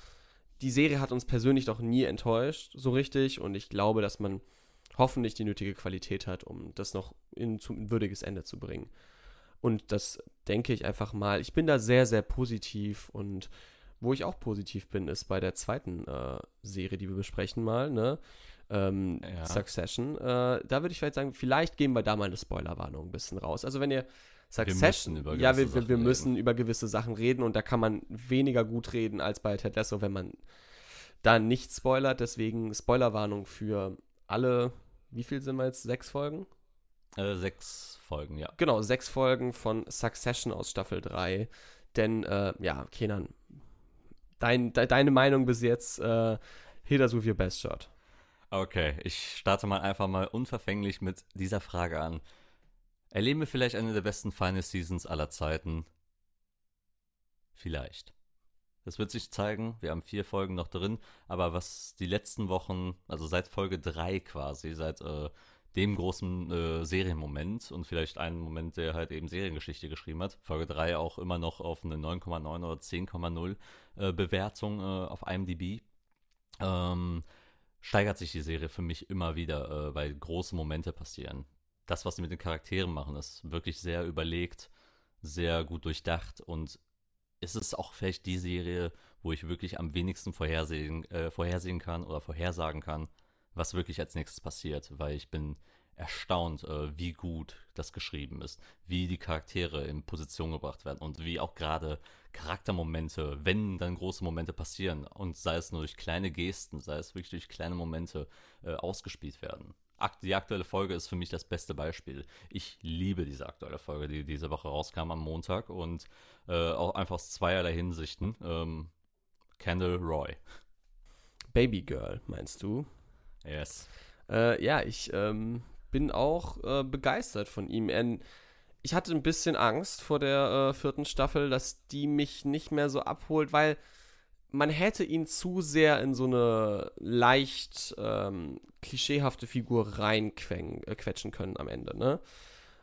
Die Serie hat uns persönlich doch nie enttäuscht, so richtig. Und ich glaube, dass man hoffentlich die nötige Qualität hat, um das noch in ein würdiges Ende zu bringen. Und das denke ich einfach mal. Ich bin da sehr, sehr positiv und wo ich auch positiv bin, ist bei der zweiten äh, Serie, die wir besprechen mal, ne? Ähm, ja. Succession. Äh, da würde ich vielleicht sagen, vielleicht geben wir da mal eine Spoilerwarnung ein bisschen raus. Also wenn ihr Succession, wir müssen über ja, wir, wir, wir müssen über gewisse Sachen reden und da kann man weniger gut reden als bei Ted Lasso, wenn man da nicht spoilert. Deswegen Spoilerwarnung für alle, wie viel sind wir jetzt? Sechs Folgen? Äh, sechs Folgen, ja. Genau, sechs Folgen von Succession aus Staffel drei. Denn, äh, ja, Kenan, dein, de, deine Meinung bis jetzt, äh, Hedersuv your best shot. Okay, ich starte mal einfach mal unverfänglich mit dieser Frage an. Erleben wir vielleicht eine der besten Final Seasons aller Zeiten? Vielleicht. Das wird sich zeigen, wir haben vier Folgen noch drin, aber was die letzten Wochen, also seit Folge drei quasi, seit äh, dem großen äh, Serienmoment und vielleicht einen Moment, der halt eben Seriengeschichte geschrieben hat, Folge drei auch immer noch auf eine neun Komma neun oder zehn Komma null äh, Bewertung äh, auf IMDb, ähm, steigert sich die Serie für mich immer wieder, äh, weil große Momente passieren. Das, was sie mit den Charakteren machen, ist wirklich sehr überlegt, sehr gut durchdacht und es ist auch vielleicht die Serie, wo ich wirklich am wenigsten vorhersehen, äh, vorhersehen kann oder vorhersagen kann, was wirklich als nächstes passiert, weil ich bin erstaunt, äh, wie gut das geschrieben ist, wie die Charaktere in Position gebracht werden und wie auch gerade Charaktermomente, wenn dann große Momente passieren und sei es nur durch kleine Gesten, sei es wirklich durch kleine Momente äh, ausgespielt werden. Die aktuelle Folge ist für mich das beste Beispiel. Ich liebe diese aktuelle Folge, die diese Woche rauskam am Montag und äh, auch einfach aus zweierlei Hinsichten. Ähm, Kendall Roy. Baby Girl, meinst du? Yes. Äh, ja, ich ähm, bin auch äh, begeistert von ihm. Ich hatte ein bisschen Angst vor der äh, vierten Staffel, dass die mich nicht mehr so abholt, weil man hätte ihn zu sehr in so eine leicht ähm, klischeehafte Figur reinquetschen äh, können am Ende, ne?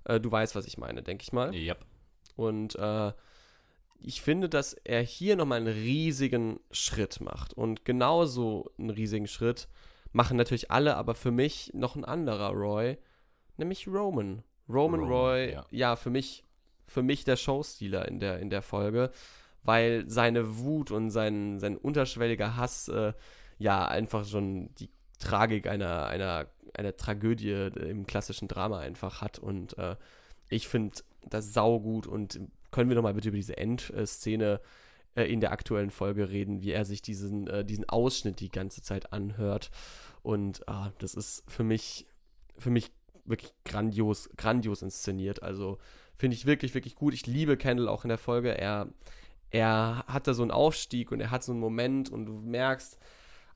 Äh, du weißt, was ich meine, denke ich mal. Yep. Und äh, ich finde, dass er hier nochmal einen riesigen Schritt macht. Und genauso einen riesigen Schritt machen natürlich alle, aber für mich noch ein anderer Roy, nämlich Roman. Roman, Roman Roy, ja, ja für, mich, für mich der Showstealer in der, in der Folge. Weil seine Wut und sein, sein unterschwelliger Hass äh, ja einfach schon die Tragik einer, einer, einer Tragödie im klassischen Drama einfach hat. Und äh, ich finde das saugut. Und können wir nochmal bitte über diese Endszene äh, in der aktuellen Folge reden, wie er sich diesen, äh, diesen Ausschnitt die ganze Zeit anhört. Und ah, das ist für mich, für mich wirklich grandios, grandios inszeniert. Also finde ich wirklich, wirklich gut. Ich liebe Kendall auch in der Folge. Er Er hat da so einen Aufstieg und er hat so einen Moment und du merkst,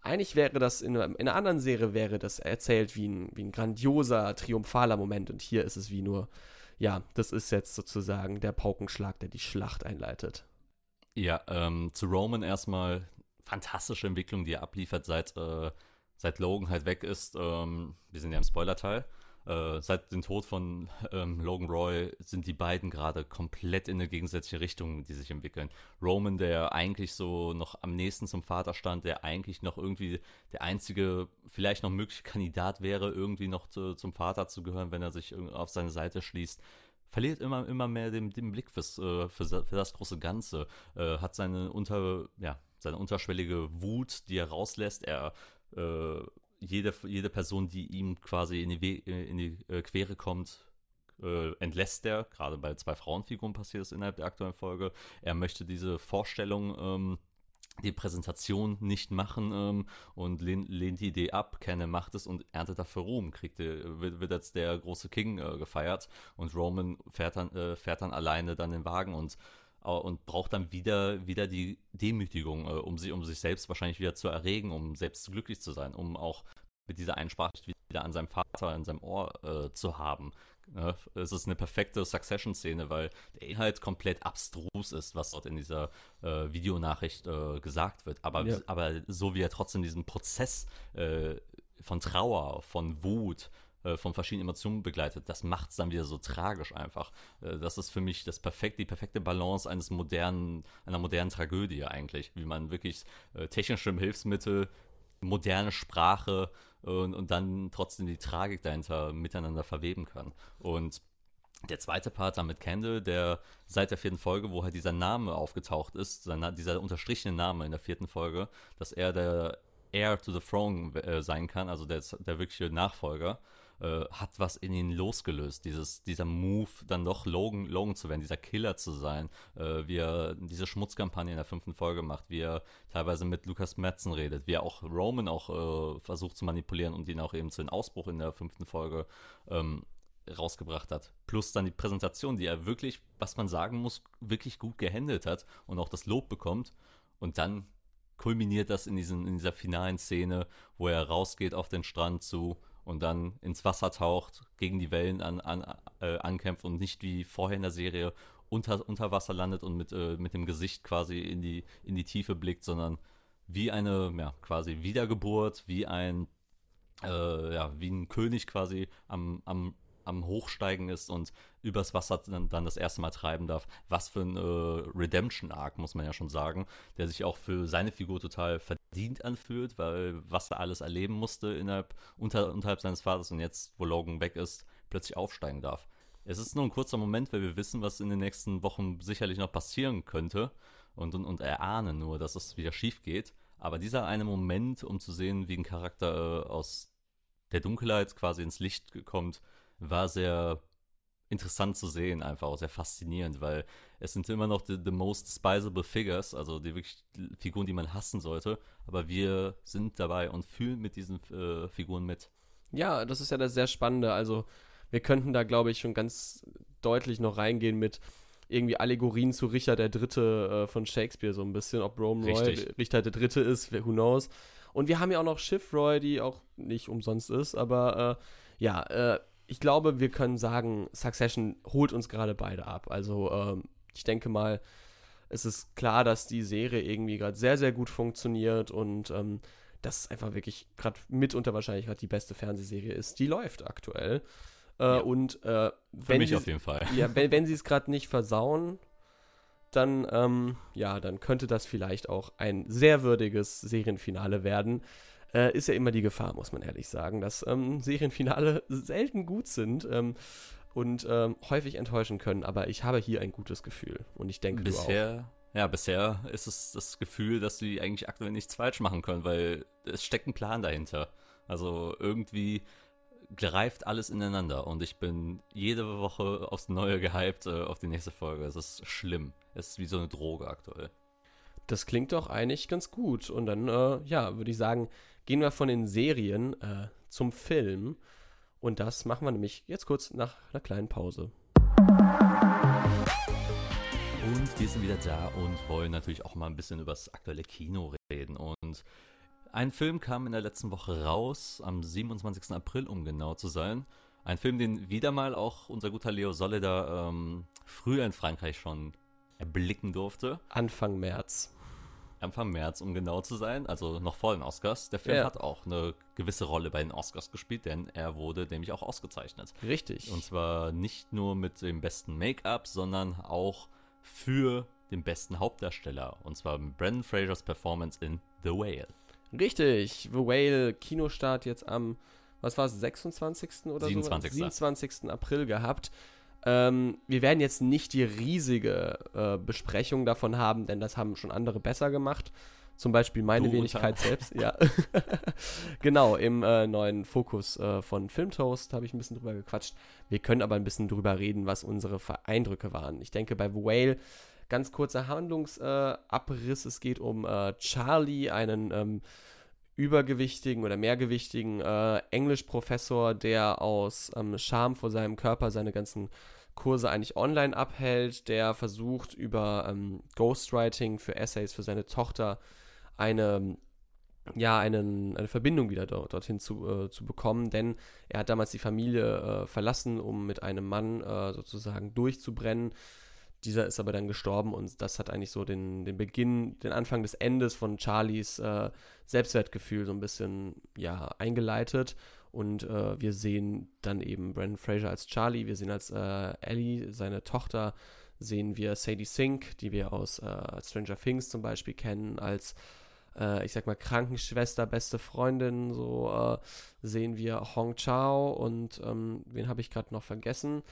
eigentlich wäre das, in, in einer anderen Serie wäre das erzählt wie ein, wie ein grandioser, triumphaler Moment und hier ist es wie nur, ja, das ist jetzt sozusagen der Paukenschlag, der die Schlacht einleitet. Ja, ähm, zu Roman erstmal fantastische Entwicklung, die er abliefert, seit, äh, seit Logan halt weg ist, ähm, wir sind ja im Spoiler-Teil. Äh, seit dem Tod von ähm, Logan Roy sind die beiden gerade komplett in eine gegensätzliche Richtung, die sich entwickeln. Roman, der eigentlich so noch am nächsten zum Vater stand, der eigentlich noch irgendwie der einzige, vielleicht noch mögliche Kandidat wäre, irgendwie noch zu, zum Vater zu gehören, wenn er sich auf seine Seite schließt, verliert immer, immer mehr den, den Blick fürs, äh, für, für das große Ganze, äh, hat seine, unter, ja, seine unterschwellige Wut, die er rauslässt, er äh, Jede, jede Person, die ihm quasi in die, We- in die äh, Quere kommt, äh, entlässt er. Gerade bei zwei Frauenfiguren passiert das innerhalb der aktuellen Folge. Er möchte diese Vorstellung, ähm, die Präsentation nicht machen ähm, und lehnt, lehnt die Idee ab. Kenan macht es und erntet dafür Ruhm. Kriegt, äh, wird, wird als der große King äh, gefeiert und Roman fährt dann, äh, fährt dann alleine dann den Wagen und und braucht dann wieder, wieder die Demütigung, äh, um, sie, um sich selbst wahrscheinlich wieder zu erregen, um selbst glücklich zu sein, um auch mit dieser Einsprache wieder an seinem Vater, in seinem Ohr äh, zu haben. Ne? Es ist eine perfekte Succession-Szene, weil der Inhalt komplett abstrus ist, was dort in dieser äh, Videonachricht äh, gesagt wird. Aber, ja. aber so wie er trotzdem diesen Prozess äh, von Trauer, von Wut, von verschiedenen Emotionen begleitet, das macht es dann wieder so tragisch einfach. Das ist für mich das perfekte, die perfekte Balance eines modernen, einer modernen Tragödie eigentlich, wie man wirklich technische Hilfsmittel, moderne Sprache und, und dann trotzdem die Tragik dahinter miteinander verweben kann. Und der zweite Part dann mit Kendall, der seit der vierten Folge, wo halt dieser Name aufgetaucht ist, dieser unterstrichene Name in der vierten Folge, dass er der Heir to the Throne sein kann, also der, der wirkliche Nachfolger, äh, hat was in ihnen losgelöst. Dieses, dieser Move, dann doch Logan, Logan zu werden, dieser Killer zu sein, äh, wie er diese Schmutzkampagne in der fünften Folge macht, wie er teilweise mit Lukas Madsen redet, wie er auch Roman auch äh, versucht zu manipulieren und ihn auch eben zu den Ausbruch in der fünften Folge ähm, rausgebracht hat. Plus dann die Präsentation, die er wirklich, was man sagen muss, wirklich gut gehandelt hat und auch das Lob bekommt. Und dann kulminiert das in, diesen, in dieser finalen Szene, wo er rausgeht auf den Strand zu und dann ins Wasser taucht, gegen die Wellen an, an, äh, ankämpft und nicht wie vorher in der Serie unter, unter Wasser landet und mit, äh, mit dem Gesicht quasi in die, in die Tiefe blickt, sondern wie eine, ja, quasi Wiedergeburt, wie ein Äh, ja, wie ein König quasi am, am, am Hochsteigen ist und übers Wasser dann, dann das erste Mal treiben darf. Was für ein äh, Redemption-Arc, muss man ja schon sagen, der sich auch für seine Figur total verdient anfühlt, weil was er alles erleben musste innerhalb, unter, unterhalb seines Vaters und jetzt, wo Logan weg ist, plötzlich aufsteigen darf. Es ist nur ein kurzer Moment, weil wir wissen, was in den nächsten Wochen sicherlich noch passieren könnte und, und, und erahnen nur, dass es wieder schief geht. Aber dieser eine Moment, um zu sehen, wie ein Charakter äh, aus der Dunkelheit quasi ins Licht kommt, war sehr interessant zu sehen, einfach auch sehr faszinierend, weil es sind immer noch the, the most despisable figures, also die wirklich Figuren, die man hassen sollte, aber wir sind dabei und fühlen mit diesen äh, Figuren mit. Ja, das ist ja das sehr Spannende, also wir könnten da, glaube ich, schon ganz deutlich noch reingehen mit irgendwie Allegorien zu Richard der Dritte von Shakespeare so ein bisschen, ob Roman Roy Richard der Dritte ist, who knows. Und wir haben ja auch noch Schiff Roy, die auch nicht umsonst ist, aber äh, ja, äh, ich glaube, wir können sagen, Succession holt uns gerade beide ab. Also ähm, ich denke mal, es ist klar, dass die Serie irgendwie gerade sehr, sehr gut funktioniert und ähm, das ist einfach wirklich gerade mitunter wahrscheinlich gerade die beste Fernsehserie ist, die läuft aktuell. Äh, ja. Und äh, wenn, mich auf jeden Fall. Ja, wenn, wenn sie es gerade nicht versauen, dann, ähm, ja, dann könnte das vielleicht auch ein sehr würdiges Serienfinale werden. Äh, ist ja immer die Gefahr, muss man ehrlich sagen, dass ähm, Serienfinale selten gut sind ähm, und ähm, häufig enttäuschen können. Aber ich habe hier ein gutes Gefühl und ich denke, bisher, du auch. Ja, bisher ist es das Gefühl, dass sie eigentlich aktuell nichts falsch machen können, weil es steckt ein Plan dahinter. Also irgendwie greift alles ineinander und ich bin jede Woche aufs Neue gehypt äh, auf die nächste Folge. Es ist schlimm. Es ist wie so eine Droge aktuell. Das klingt doch eigentlich ganz gut. Und dann, äh, ja, würde ich sagen, gehen wir von den Serien äh, zum Film. Und das machen wir nämlich jetzt kurz nach einer kleinen Pause. Und wir sind wieder da und wollen natürlich auch mal ein bisschen über das aktuelle Kino reden. Und ein Film kam in der letzten Woche raus, am siebenundzwanzigsten April, um genau zu sein. Ein Film, den wieder mal auch unser guter Leo Solidair ähm, früher in Frankreich schon erblicken durfte. Anfang März. Anfang März, um genau zu sein, also noch vor den Oscars. Der Film ja. hat auch eine gewisse Rolle bei den Oscars gespielt, denn er wurde nämlich auch ausgezeichnet. Richtig. Und zwar nicht nur mit dem besten Make-up, sondern auch für den besten Hauptdarsteller. Und zwar Brendan Frasers Performance in The Whale. Richtig, The Whale, Kinostart jetzt am, was war es, sechsundzwanzigsten oder siebenundzwanzigsten so? siebenundzwanzigsten April gehabt. Ähm, wir werden jetzt nicht die riesige äh, Besprechung davon haben, denn das haben schon andere besser gemacht. Zum Beispiel meine du Wenigkeit unter- selbst. Ja. Genau, im äh, neuen Fokus äh, von Filmtoast habe ich ein bisschen drüber gequatscht. Wir können aber ein bisschen drüber reden, was unsere Eindrücke waren. Ich denke, bei The Whale ganz kurzer Handlungsabriss. Äh, es geht um äh, Charlie, einen ähm, übergewichtigen oder mehrgewichtigen äh, Englischprofessor, der aus ähm, Scham vor seinem Körper seine ganzen Kurse eigentlich online abhält, der versucht über ähm, Ghostwriting für Essays für seine Tochter eine, ja, einen, eine Verbindung wieder dort, dorthin zu, äh, zu bekommen, denn er hat damals die Familie äh, verlassen, um mit einem Mann äh, sozusagen durchzubrennen. Dieser ist aber dann gestorben und das hat eigentlich so den, den Beginn, den Anfang des Endes von Charlies äh, Selbstwertgefühl so ein bisschen, ja, eingeleitet. Und äh, wir sehen dann eben Brendan Fraser als Charlie, wir sehen als äh, Ellie, seine Tochter, sehen wir Sadie Sink, die wir aus äh, Stranger Things zum Beispiel kennen, als, äh, ich sag mal, Krankenschwester, beste Freundin, so äh, sehen wir Hong Chau und ähm, wen habe ich gerade noch vergessen?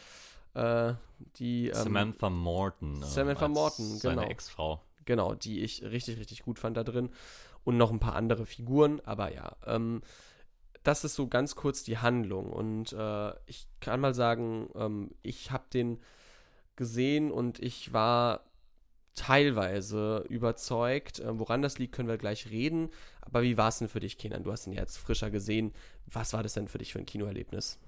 Äh, die ähm, Samantha Morton. Äh, Samantha Morton, genau. Seine Ex-Frau. Genau, die ich richtig, richtig gut fand da drin. Und noch ein paar andere Figuren, aber ja. Ähm, das ist so ganz kurz die Handlung. Und äh, ich kann mal sagen, ähm, ich habe den gesehen und ich war teilweise überzeugt. Äh, woran das liegt, können wir gleich reden. Aber wie war es denn für dich, Kenan? Du hast ihn ja jetzt frischer gesehen. Was war das denn für dich für ein Kinoerlebnis?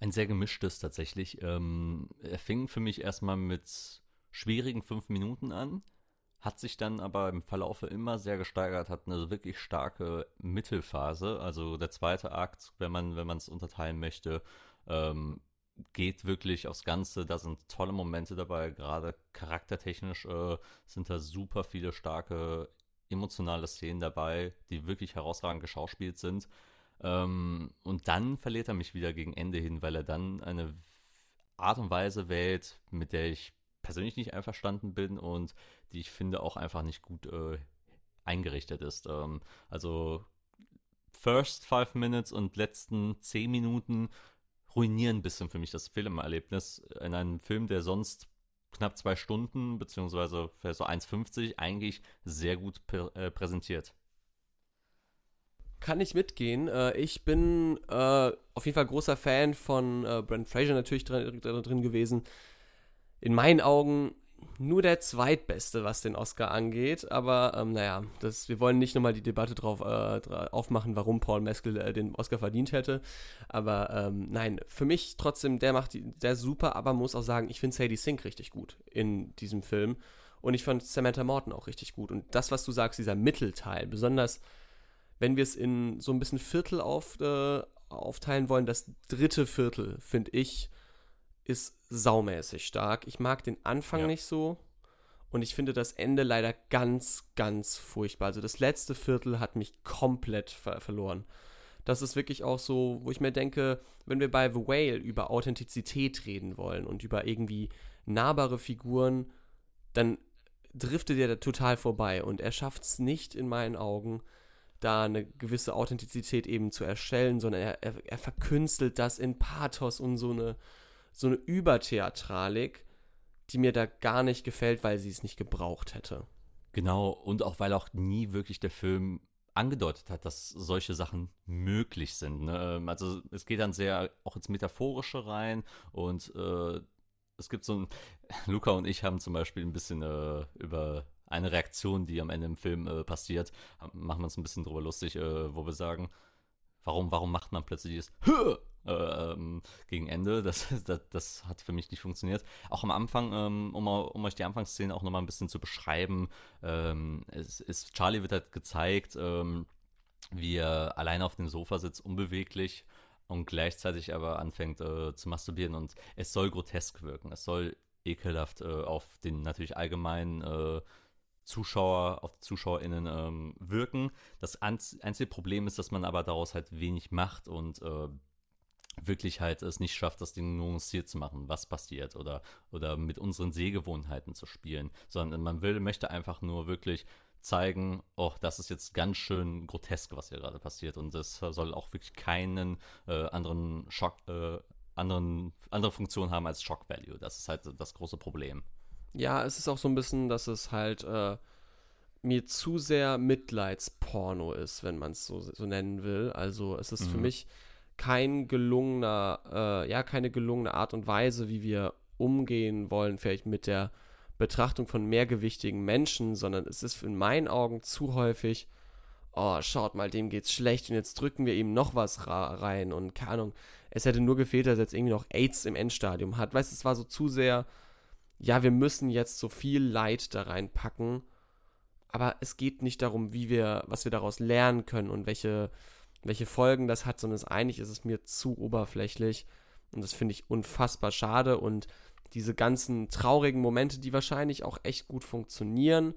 Ein sehr gemischtes tatsächlich. Ähm, er fing für mich erstmal mit schwierigen fünf Minuten an, hat sich dann aber im Verlaufe immer sehr gesteigert, hat eine wirklich starke Mittelphase. Also der zweite Akt, wenn man wenn man es unterteilen möchte, ähm, geht wirklich aufs Ganze. Da sind tolle Momente dabei, gerade charaktertechnisch äh, sind da super viele starke emotionale Szenen dabei, die wirklich herausragend geschauspielt sind. Ähm, und dann verliert er mich wieder gegen Ende hin, weil er dann eine Art und Weise wählt, mit der ich persönlich nicht einverstanden bin und die ich finde auch einfach nicht gut äh, eingerichtet ist. Ähm, also first five minutes und letzten zehn Minuten ruinieren ein bisschen für mich das Filmerlebnis in einem Film, der sonst knapp zwei Stunden, beziehungsweise vielleicht so eins fünfzig eigentlich sehr gut pr- äh, präsentiert. Kann ich mitgehen. Ich bin äh, auf jeden Fall großer Fan von äh, Brendan Fraser natürlich drin, drin gewesen. In meinen Augen nur der Zweitbeste, was den Oscar angeht. Aber ähm, naja, das, wir wollen nicht nochmal die Debatte drauf äh, aufmachen, warum Paul Mescal äh, den Oscar verdient hätte. Aber ähm, nein, für mich trotzdem, der macht die, der super. Aber muss auch sagen, ich finde Sadie Sink richtig gut in diesem Film. Und ich fand Samantha Morton auch richtig gut. Und das, was du sagst, dieser Mittelteil, besonders wenn wir es in so ein bisschen Viertel auf, äh, aufteilen wollen, das dritte Viertel, finde ich, ist saumäßig stark. Ich mag den Anfang ja. nicht so und ich finde das Ende leider ganz, ganz furchtbar. Also das letzte Viertel hat mich komplett ver- verloren. Das ist wirklich auch so, wo ich mir denke, wenn wir bei The Whale über Authentizität reden wollen und über irgendwie nahbare Figuren, dann driftet er da total vorbei und er schafft es nicht in meinen Augen, da eine gewisse Authentizität eben zu erstellen, sondern er, er, er verkünstelt das in Pathos und so eine so eine Übertheatralik, die mir da gar nicht gefällt, weil sie es nicht gebraucht hätte. Genau, und auch weil auch nie wirklich der Film angedeutet hat, dass solche Sachen möglich sind. Ne? Also es geht dann sehr auch ins Metaphorische rein und äh, es gibt so ein... Luca und ich haben zum Beispiel ein bisschen äh, über eine Reaktion, die am Ende im Film äh, passiert, machen wir uns ein bisschen drüber lustig, äh, wo wir sagen, warum, warum macht man plötzlich dieses... Hö! Ähm, gegen Ende, das, das, das hat für mich nicht funktioniert. Auch am Anfang, ähm, um, um euch die Anfangsszene auch nochmal ein bisschen zu beschreiben, ähm, es ist, Charlie wird halt gezeigt, ähm, wie er alleine auf dem Sofa sitzt, unbeweglich und gleichzeitig aber anfängt äh, zu masturbieren und es soll grotesk wirken, es soll ekelhaft äh, auf den natürlich allgemeinen äh, Zuschauer, auf ZuschauerInnen ähm, wirken. Das einzige Problem ist, dass man aber daraus halt wenig macht und äh, wirklich halt es nicht schafft, das Ding nuanciert zu machen, was passiert oder, oder mit unseren Sehgewohnheiten zu spielen, sondern man will, möchte einfach nur wirklich zeigen, oh, das ist jetzt ganz schön grotesk, was hier gerade passiert und das soll auch wirklich keinen äh, anderen Schock, äh, anderen, andere Funktion haben als Shock Value. Das ist halt das große Problem. Ja, es ist auch so ein bisschen, dass es halt äh, mir zu sehr Mitleidsporno ist, wenn man es so, so nennen will. Also es ist mhm. für mich kein gelungener, äh, ja, keine gelungene Art und Weise, wie wir umgehen wollen, vielleicht mit der Betrachtung von mehrgewichtigen Menschen, sondern es ist in meinen Augen zu häufig, oh, schaut mal, dem geht's schlecht und jetzt drücken wir ihm noch was ra- rein und keine Ahnung, es hätte nur gefehlt, dass er jetzt irgendwie noch AIDS im Endstadium hat. Weißt du, es war so zu sehr, ja, wir müssen jetzt so viel Leid da reinpacken, aber es geht nicht darum, wie wir, was wir daraus lernen können und welche welche Folgen das hat, sondern eigentlich ist es mir zu oberflächlich und das finde ich unfassbar schade und diese ganzen traurigen Momente, die wahrscheinlich auch echt gut funktionieren,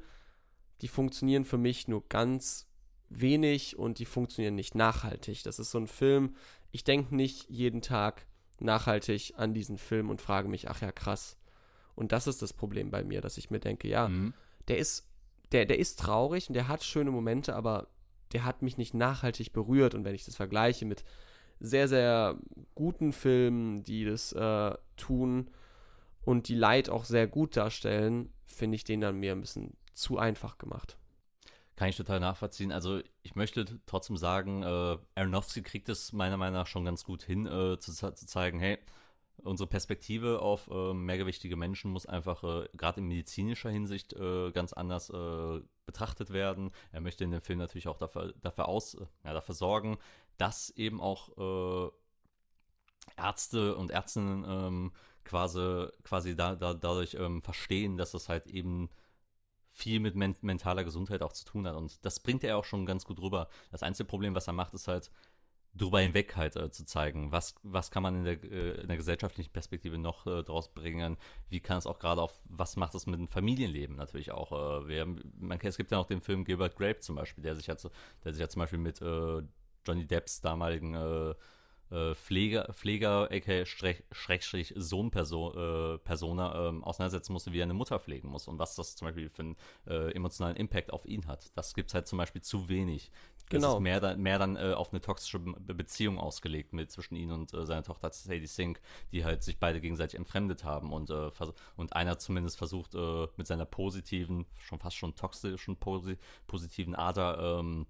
die funktionieren für mich nur ganz wenig und die funktionieren nicht nachhaltig. Das ist so ein Film, ich denke nicht jeden Tag nachhaltig an diesen Film und frage mich, ach ja, krass. Und das ist das Problem bei mir, dass ich mir denke, ja, mhm. der ist, der, der ist traurig und der hat schöne Momente, aber der hat mich nicht nachhaltig berührt. Und wenn ich das vergleiche mit sehr, sehr guten Filmen, die das äh, tun und die Leid auch sehr gut darstellen, finde ich den dann mir ein bisschen zu einfach gemacht. Kann ich total nachvollziehen. Also ich möchte trotzdem sagen, äh, Aronofsky kriegt es meiner Meinung nach schon ganz gut hin, äh, zu, zu zeigen, hey, unsere Perspektive auf äh, mehrgewichtige Menschen muss einfach äh, gerade in medizinischer Hinsicht äh, ganz anders äh, betrachtet werden. Er möchte in dem Film natürlich auch dafür, dafür, aus, äh, ja, dafür sorgen, dass eben auch äh, Ärzte und Ärztinnen ähm, quasi, quasi da, da, dadurch ähm, verstehen, dass das halt eben viel mit men- mentaler Gesundheit auch zu tun hat. Und das bringt er auch schon ganz gut rüber. Das einzige Problem, was er macht, ist halt, drüber hinweg halt äh, zu zeigen, was, was kann man in der, äh, in der gesellschaftlichen Perspektive noch äh, draus bringen, wie kann es auch gerade auf, was macht es mit dem Familienleben natürlich auch. Äh, wir haben, man, es gibt ja noch den Film Gilbert Grape zum Beispiel, der sich ja, der sich ja zum Beispiel mit äh, Johnny Depps damaligen äh, äh, Pfleger, Pfleger aka Schrägstrich Sohn-Persona äh, Persona, äh, auseinandersetzen musste, wie er eine Mutter pflegen muss und was das zum Beispiel für einen äh, emotionalen Impact auf ihn hat. Das gibt es halt zum Beispiel zu wenig. Das genau. ist mehr dann, mehr dann äh, auf eine toxische Be- Beziehung ausgelegt mit zwischen ihm und äh, seiner Tochter Sadie Sink, die halt sich beide gegenseitig entfremdet haben und, äh, vers- und einer zumindest versucht, äh, mit seiner positiven, schon fast schon toxischen, posi- positiven Ader ähm,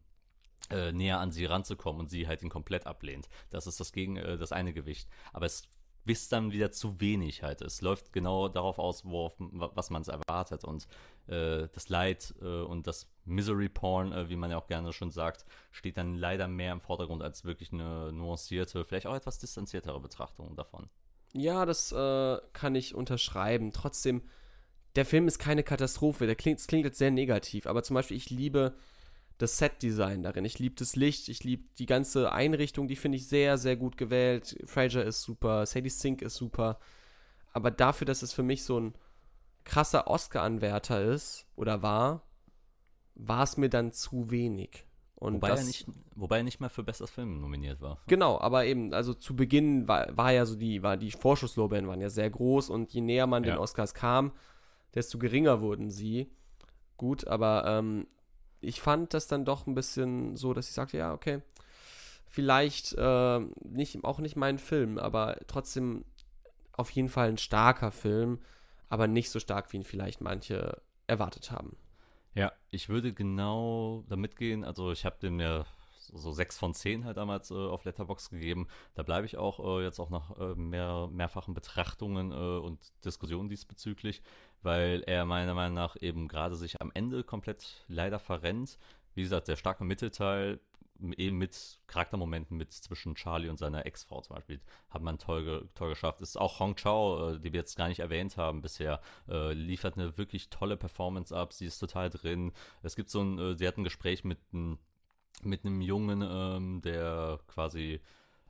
äh, näher an sie ranzukommen und sie halt ihn komplett ablehnt. Das ist das, gegen, äh, das eine Gewicht. Aber es wisst dann wieder zu wenig halt. Es läuft genau darauf aus, worauf, was man es erwartet. Und äh, das Leid äh, und das Misery-Porn, äh, wie man ja auch gerne schon sagt, steht dann leider mehr im Vordergrund als wirklich eine nuancierte, vielleicht auch etwas distanziertere Betrachtung davon. Ja, das äh, kann ich unterschreiben. Trotzdem, der Film ist keine Katastrophe. Der klingt, das klingt jetzt sehr negativ, aber zum Beispiel, ich liebe das Set-Design darin. Ich liebe das Licht, ich liebe die ganze Einrichtung, die finde ich sehr, sehr gut gewählt. Fraser ist super, Sadie Sink ist super. Aber dafür, dass es für mich so ein krasser Oscar-Anwärter ist oder war, war es mir dann zu wenig. Und wobei, das, er nicht, wobei er nicht mal für bestes Film nominiert war. Genau, aber eben, also zu Beginn war, war ja so die, war die Vorschusslorbeeren waren ja sehr groß und je näher man ja. den Oscars kam, desto geringer wurden sie. Gut, aber ähm, ich fand das dann doch ein bisschen so, dass ich sagte, ja, okay, vielleicht äh, nicht, auch nicht mein Film, aber trotzdem auf jeden Fall ein starker Film, aber nicht so stark, wie ihn vielleicht manche erwartet haben. Ja, ich würde genau da mitgehen, also ich habe dem ja so sechs von zehn halt damals äh, auf Letterboxd gegeben, da bleibe ich auch äh, jetzt auch nach äh, mehr, mehrfachen Betrachtungen äh, und Diskussionen diesbezüglich, weil er meiner Meinung nach eben gerade sich am Ende komplett leider verrennt. Wie gesagt, der starke Mittelteil, eben mit Charaktermomenten mit zwischen Charlie und seiner Ex-Frau zum Beispiel, hat man toll, toll geschafft. Es ist auch Hong Chau, äh, die wir jetzt gar nicht erwähnt haben bisher, äh, liefert eine wirklich tolle Performance ab. Sie ist total drin. Es gibt so ein, äh, sie hat ein Gespräch mit, ein, mit einem Jungen, ähm, der quasi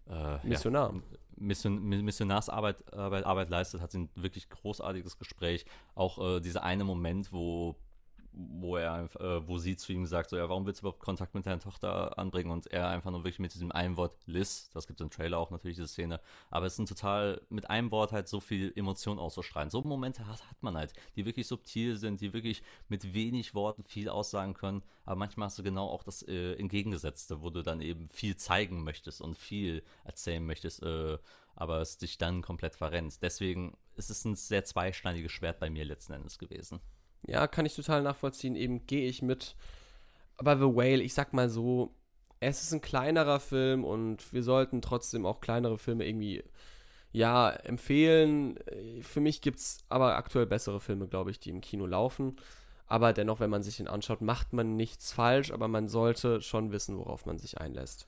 Äh, Missionar. Ja, Mission, Missionarsarbeit Arbeit, Arbeit leistet, hat sie ein wirklich großartiges Gespräch. Auch äh, dieser eine Moment, wo, wo, er, äh, wo sie zu ihm sagt, so, ja, warum willst du überhaupt Kontakt mit deiner Tochter anbringen? Und er einfach nur wirklich mit diesem einen Wort, Liz, das gibt es im Trailer auch natürlich, diese Szene, aber es ist ein total, mit einem Wort halt so viel Emotion auszustrahlen. So Momente hat, hat man halt, die wirklich subtil sind, die wirklich mit wenig Worten viel aussagen können, aber manchmal hast du genau auch das äh, Entgegengesetzte, wo du dann eben viel zeigen möchtest und viel erzählen möchtest, äh, aber es dich dann komplett verrennt. Deswegen ist es ein sehr zweischneidiges Schwert bei mir letzten Endes gewesen. Ja, kann ich total nachvollziehen, eben gehe ich mit. Aber The Whale, ich sag mal so, es ist ein kleinerer Film und wir sollten trotzdem auch kleinere Filme irgendwie, ja, empfehlen. Für mich gibt's aber aktuell bessere Filme, glaube ich, die im Kino laufen. Aber dennoch, wenn man sich den anschaut, macht man nichts falsch, aber man sollte schon wissen, worauf man sich einlässt.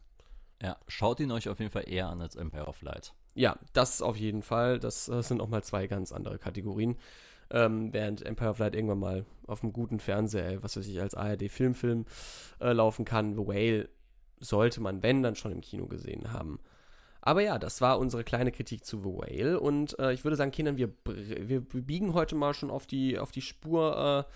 Ja, schaut ihn euch auf jeden Fall eher an als Empire of Light. Ja, das auf jeden Fall. Das, das sind auch mal zwei ganz andere Kategorien. Ähm, während Empire of Light irgendwann mal auf einem guten Fernseher, was weiß ich, als A R D-Filmfilm äh, laufen kann. The Whale sollte man, wenn, dann schon im Kino gesehen haben. Aber ja, das war unsere kleine Kritik zu The Whale. Und äh, ich würde sagen, Kindern, wir, wir biegen heute mal schon auf die, auf die Spur äh,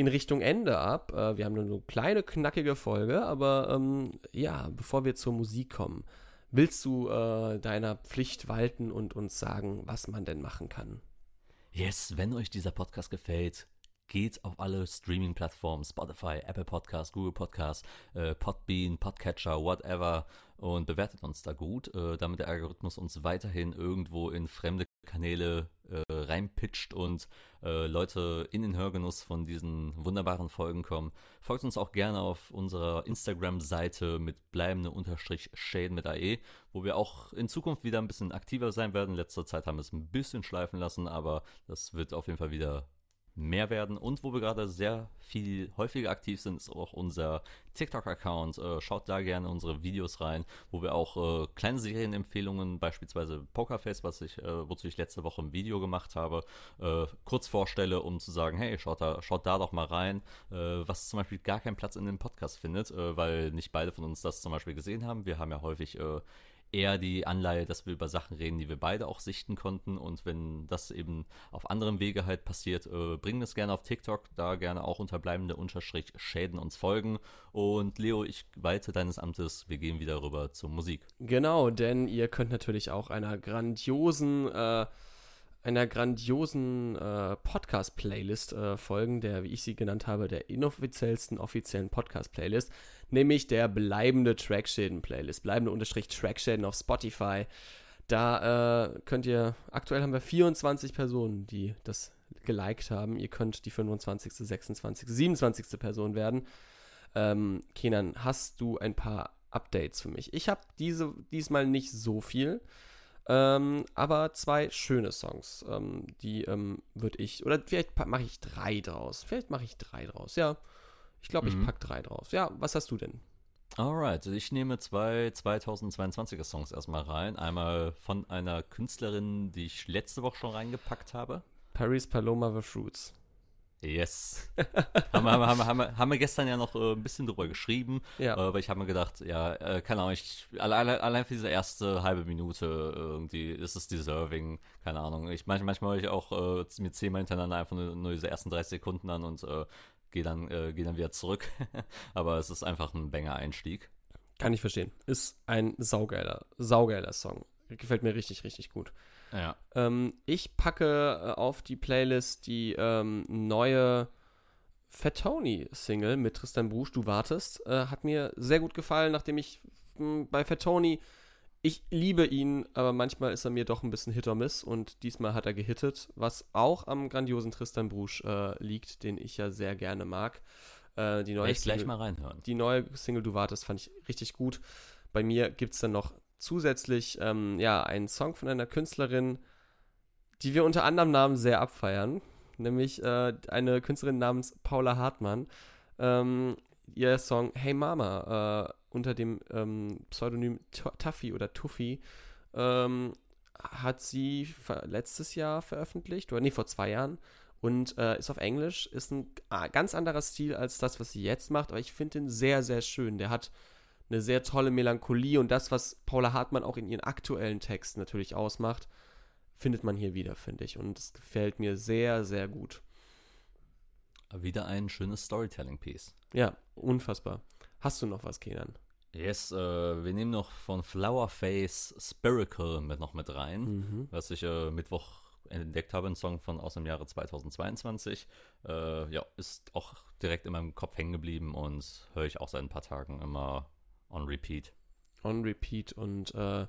in Richtung Ende ab. Äh, wir haben nur eine kleine, knackige Folge. Aber ähm, ja, bevor wir zur Musik kommen, willst du äh, deiner Pflicht walten und uns sagen, was man denn machen kann? Yes, wenn euch dieser Podcast gefällt, geht auf alle Streaming-Plattformen, Spotify, Apple Podcasts, Google Podcasts, äh, Podbean, Podcatcher, whatever, und bewertet uns da gut, äh, damit der Algorithmus uns weiterhin irgendwo in fremde Kanäle äh, reinpitcht und äh, Leute in den Hörgenuss von diesen wunderbaren Folgen kommen. Folgt uns auch gerne auf unserer Instagram-Seite mit bleibende-schäden mit A E, wo wir auch in Zukunft wieder ein bisschen aktiver sein werden. In letzter Zeit haben wir es ein bisschen schleifen lassen, aber das wird auf jeden Fall wieder mehr werden. Und wo wir gerade sehr viel häufiger aktiv sind, ist auch unser TikTok-Account. Äh, schaut da gerne unsere Videos rein, wo wir auch äh, kleine Serienempfehlungen, beispielsweise Pokerface, was ich, äh, wozu ich letzte Woche ein Video gemacht habe, äh, kurz vorstelle, um zu sagen, hey, schaut da, schaut da doch mal rein, äh, was zum Beispiel gar keinen Platz in dem Podcast findet, äh, weil nicht beide von uns das zum Beispiel gesehen haben. Wir haben ja häufig äh, eher die Anleihe, dass wir über Sachen reden, die wir beide auch sichten konnten, und wenn das eben auf anderem Wege halt passiert, äh, bringen wir es gerne auf TikTok, da gerne auch unterbleibende Unterstrich Schäden uns folgen. Und Leo, ich weite deines Amtes, wir gehen wieder rüber zur Musik. Genau, denn ihr könnt natürlich auch einer grandiosen äh, einer grandiosen äh, Podcast-Playlist äh, folgen, der, wie ich sie genannt habe, der inoffiziellsten offiziellen Podcast-Playlist, nämlich der bleibende Trackschäden-Playlist, bleibende Unterstrich Trackschäden auf Spotify. Da äh, könnt ihr, aktuell haben wir vierundzwanzig Personen, die das geliked haben. Ihr könnt die fünfundzwanzigste, sechsundzwanzigste, siebenundzwanzigste Person werden. Ähm, Kenan, hast du ein paar Updates für mich? Ich habe diese diesmal nicht so viel. Ähm, aber zwei schöne Songs, ähm, die ähm, würde ich, oder vielleicht mache ich drei draus, vielleicht mache ich drei draus, ja, ich glaube, mhm. ich packe drei draus, ja, was hast du denn? Alright, ich nehme zwei zweitausendzweiundzwanziger Songs erstmal rein, einmal von einer Künstlerin, die ich letzte Woche schon reingepackt habe. Paris Paloma The Fruits. Yes. haben, wir, haben, wir, haben, wir, haben wir gestern ja noch äh, ein bisschen drüber geschrieben, ja. äh, weil ich habe mir gedacht, ja, äh, keine Ahnung, ich, alle, allein für diese erste halbe Minute irgendwie ist es deserving, keine Ahnung. Ich manchmal, manchmal höre ich auch äh, mir zehnmal hintereinander einfach nur, nur diese ersten dreißig Sekunden an und äh, gehe dann, äh, geh dann wieder zurück. Aber es ist einfach ein Banger-Einstieg. Kann ich verstehen. Ist ein saugeiler, saugeiler Song. Gefällt mir richtig, richtig gut. Ja. Ähm, ich packe äh, auf die Playlist die ähm, neue Fat Tony-Single mit Tristan Brusch, Du wartest. Äh, hat mir sehr gut gefallen, nachdem ich mh, bei Fat Tony, ich liebe ihn, aber manchmal ist er mir doch ein bisschen Hit or Miss, und diesmal hat er gehittet, was auch am grandiosen Tristan Brusch äh, liegt, den ich ja sehr gerne mag. Äh, die neue Single, gleich mal reinhören. Die neue Single Du wartest fand ich richtig gut. Bei mir gibt es dann noch zusätzlich ähm, ja, einen Song von einer Künstlerin, die wir unter anderem Namen sehr abfeiern, nämlich äh, eine Künstlerin namens Paula Hartmann. Ähm, ihr Song Hey Mama äh, unter dem ähm, Pseudonym Tuffy oder Tuffy ähm, hat sie ver- letztes Jahr veröffentlicht, oder nee, vor zwei Jahren, und äh, ist auf Englisch, ist ein ganz anderer Stil als das, was sie jetzt macht, aber ich finde den sehr, sehr schön. Der hat eine sehr tolle Melancholie, und das, was Paula Hartmann auch in ihren aktuellen Texten natürlich ausmacht, findet man hier wieder, finde ich. Und es gefällt mir sehr, sehr gut. Wieder ein schönes Storytelling-Piece. Ja, unfassbar. Hast du noch was, Kenan? Yes, äh, wir nehmen noch von Flowerface Spiracle mit noch mit rein, mhm. was ich äh, Mittwoch entdeckt habe, ein Song von aus dem Jahre zweitausendzweiundzwanzig. Äh, ja, ist auch direkt in meinem Kopf hängen geblieben und höre ich auch seit ein paar Tagen immer on repeat. On repeat. Und äh,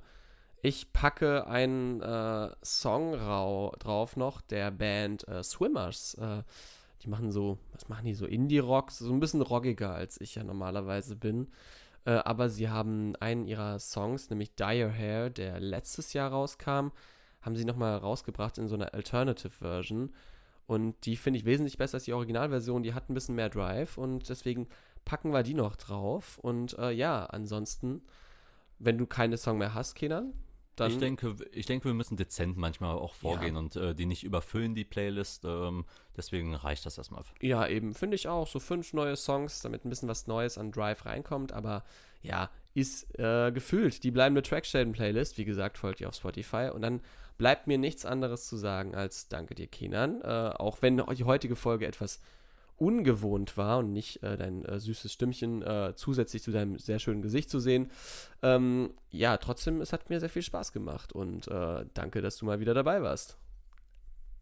ich packe einen äh, Song rau- drauf noch, der Band äh, Swimmers. Äh, die machen so, was machen die, so Indie-Rock, so ein bisschen rockiger, als ich ja normalerweise bin. Äh, aber sie haben einen ihrer Songs, nämlich Dye Your Hair, der letztes Jahr rauskam, haben sie nochmal rausgebracht in so einer Alternative-Version. Und die finde ich wesentlich besser als die Originalversion. Die hat ein bisschen mehr Drive, und deswegen packen wir die noch drauf. Und äh, ja, ansonsten, wenn du keine Song mehr hast, Kenan, dann... Ich denke, ich denke, wir müssen dezent manchmal auch vorgehen, ja, und äh, die nicht überfüllen, die Playlist. Ähm, deswegen reicht das erstmal. Ja, eben, finde ich auch. So fünf neue Songs, damit ein bisschen was Neues an Drive reinkommt. Aber ja, ist äh, gefüllt. Die bleibende Trackschäden-Playlist, wie gesagt, folgt ihr auf Spotify. Und dann bleibt mir nichts anderes zu sagen als danke dir, Kenan. Äh, auch wenn die heutige Folge etwas ungewohnt war und nicht äh, dein äh, süßes Stimmchen äh, zusätzlich zu deinem sehr schönen Gesicht zu sehen. Ähm, ja, trotzdem, es hat mir sehr viel Spaß gemacht, und äh, danke, dass du mal wieder dabei warst.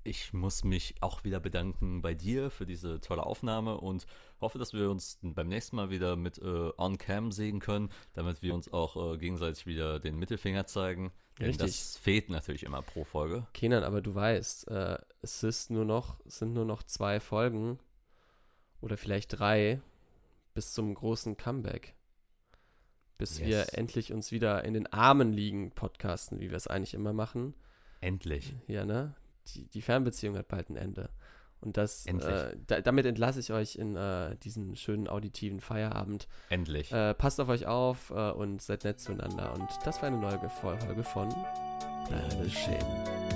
Ich muss mich auch wieder bedanken bei dir für diese tolle Aufnahme und hoffe, dass wir uns beim nächsten Mal wieder mit äh, On-Cam sehen können, damit wir uns auch äh, gegenseitig wieder den Mittelfinger zeigen. Denn richtig, das fehlt natürlich immer pro Folge. Kenan, aber du weißt, äh, es ist nur noch, es sind nur noch zwei Folgen oder vielleicht drei bis zum großen Comeback. Bis yes. wir endlich uns wieder in den Armen liegen, podcasten, wie wir es eigentlich immer machen. Endlich. Ja, ne? Die, die Fernbeziehung hat bald ein Ende. Und das äh, da, damit entlasse ich euch in äh, diesen schönen auditiven Feierabend. Endlich. Äh, passt auf euch auf äh, und seid nett zueinander. Und das war eine neue Folge von Bleib beschämt.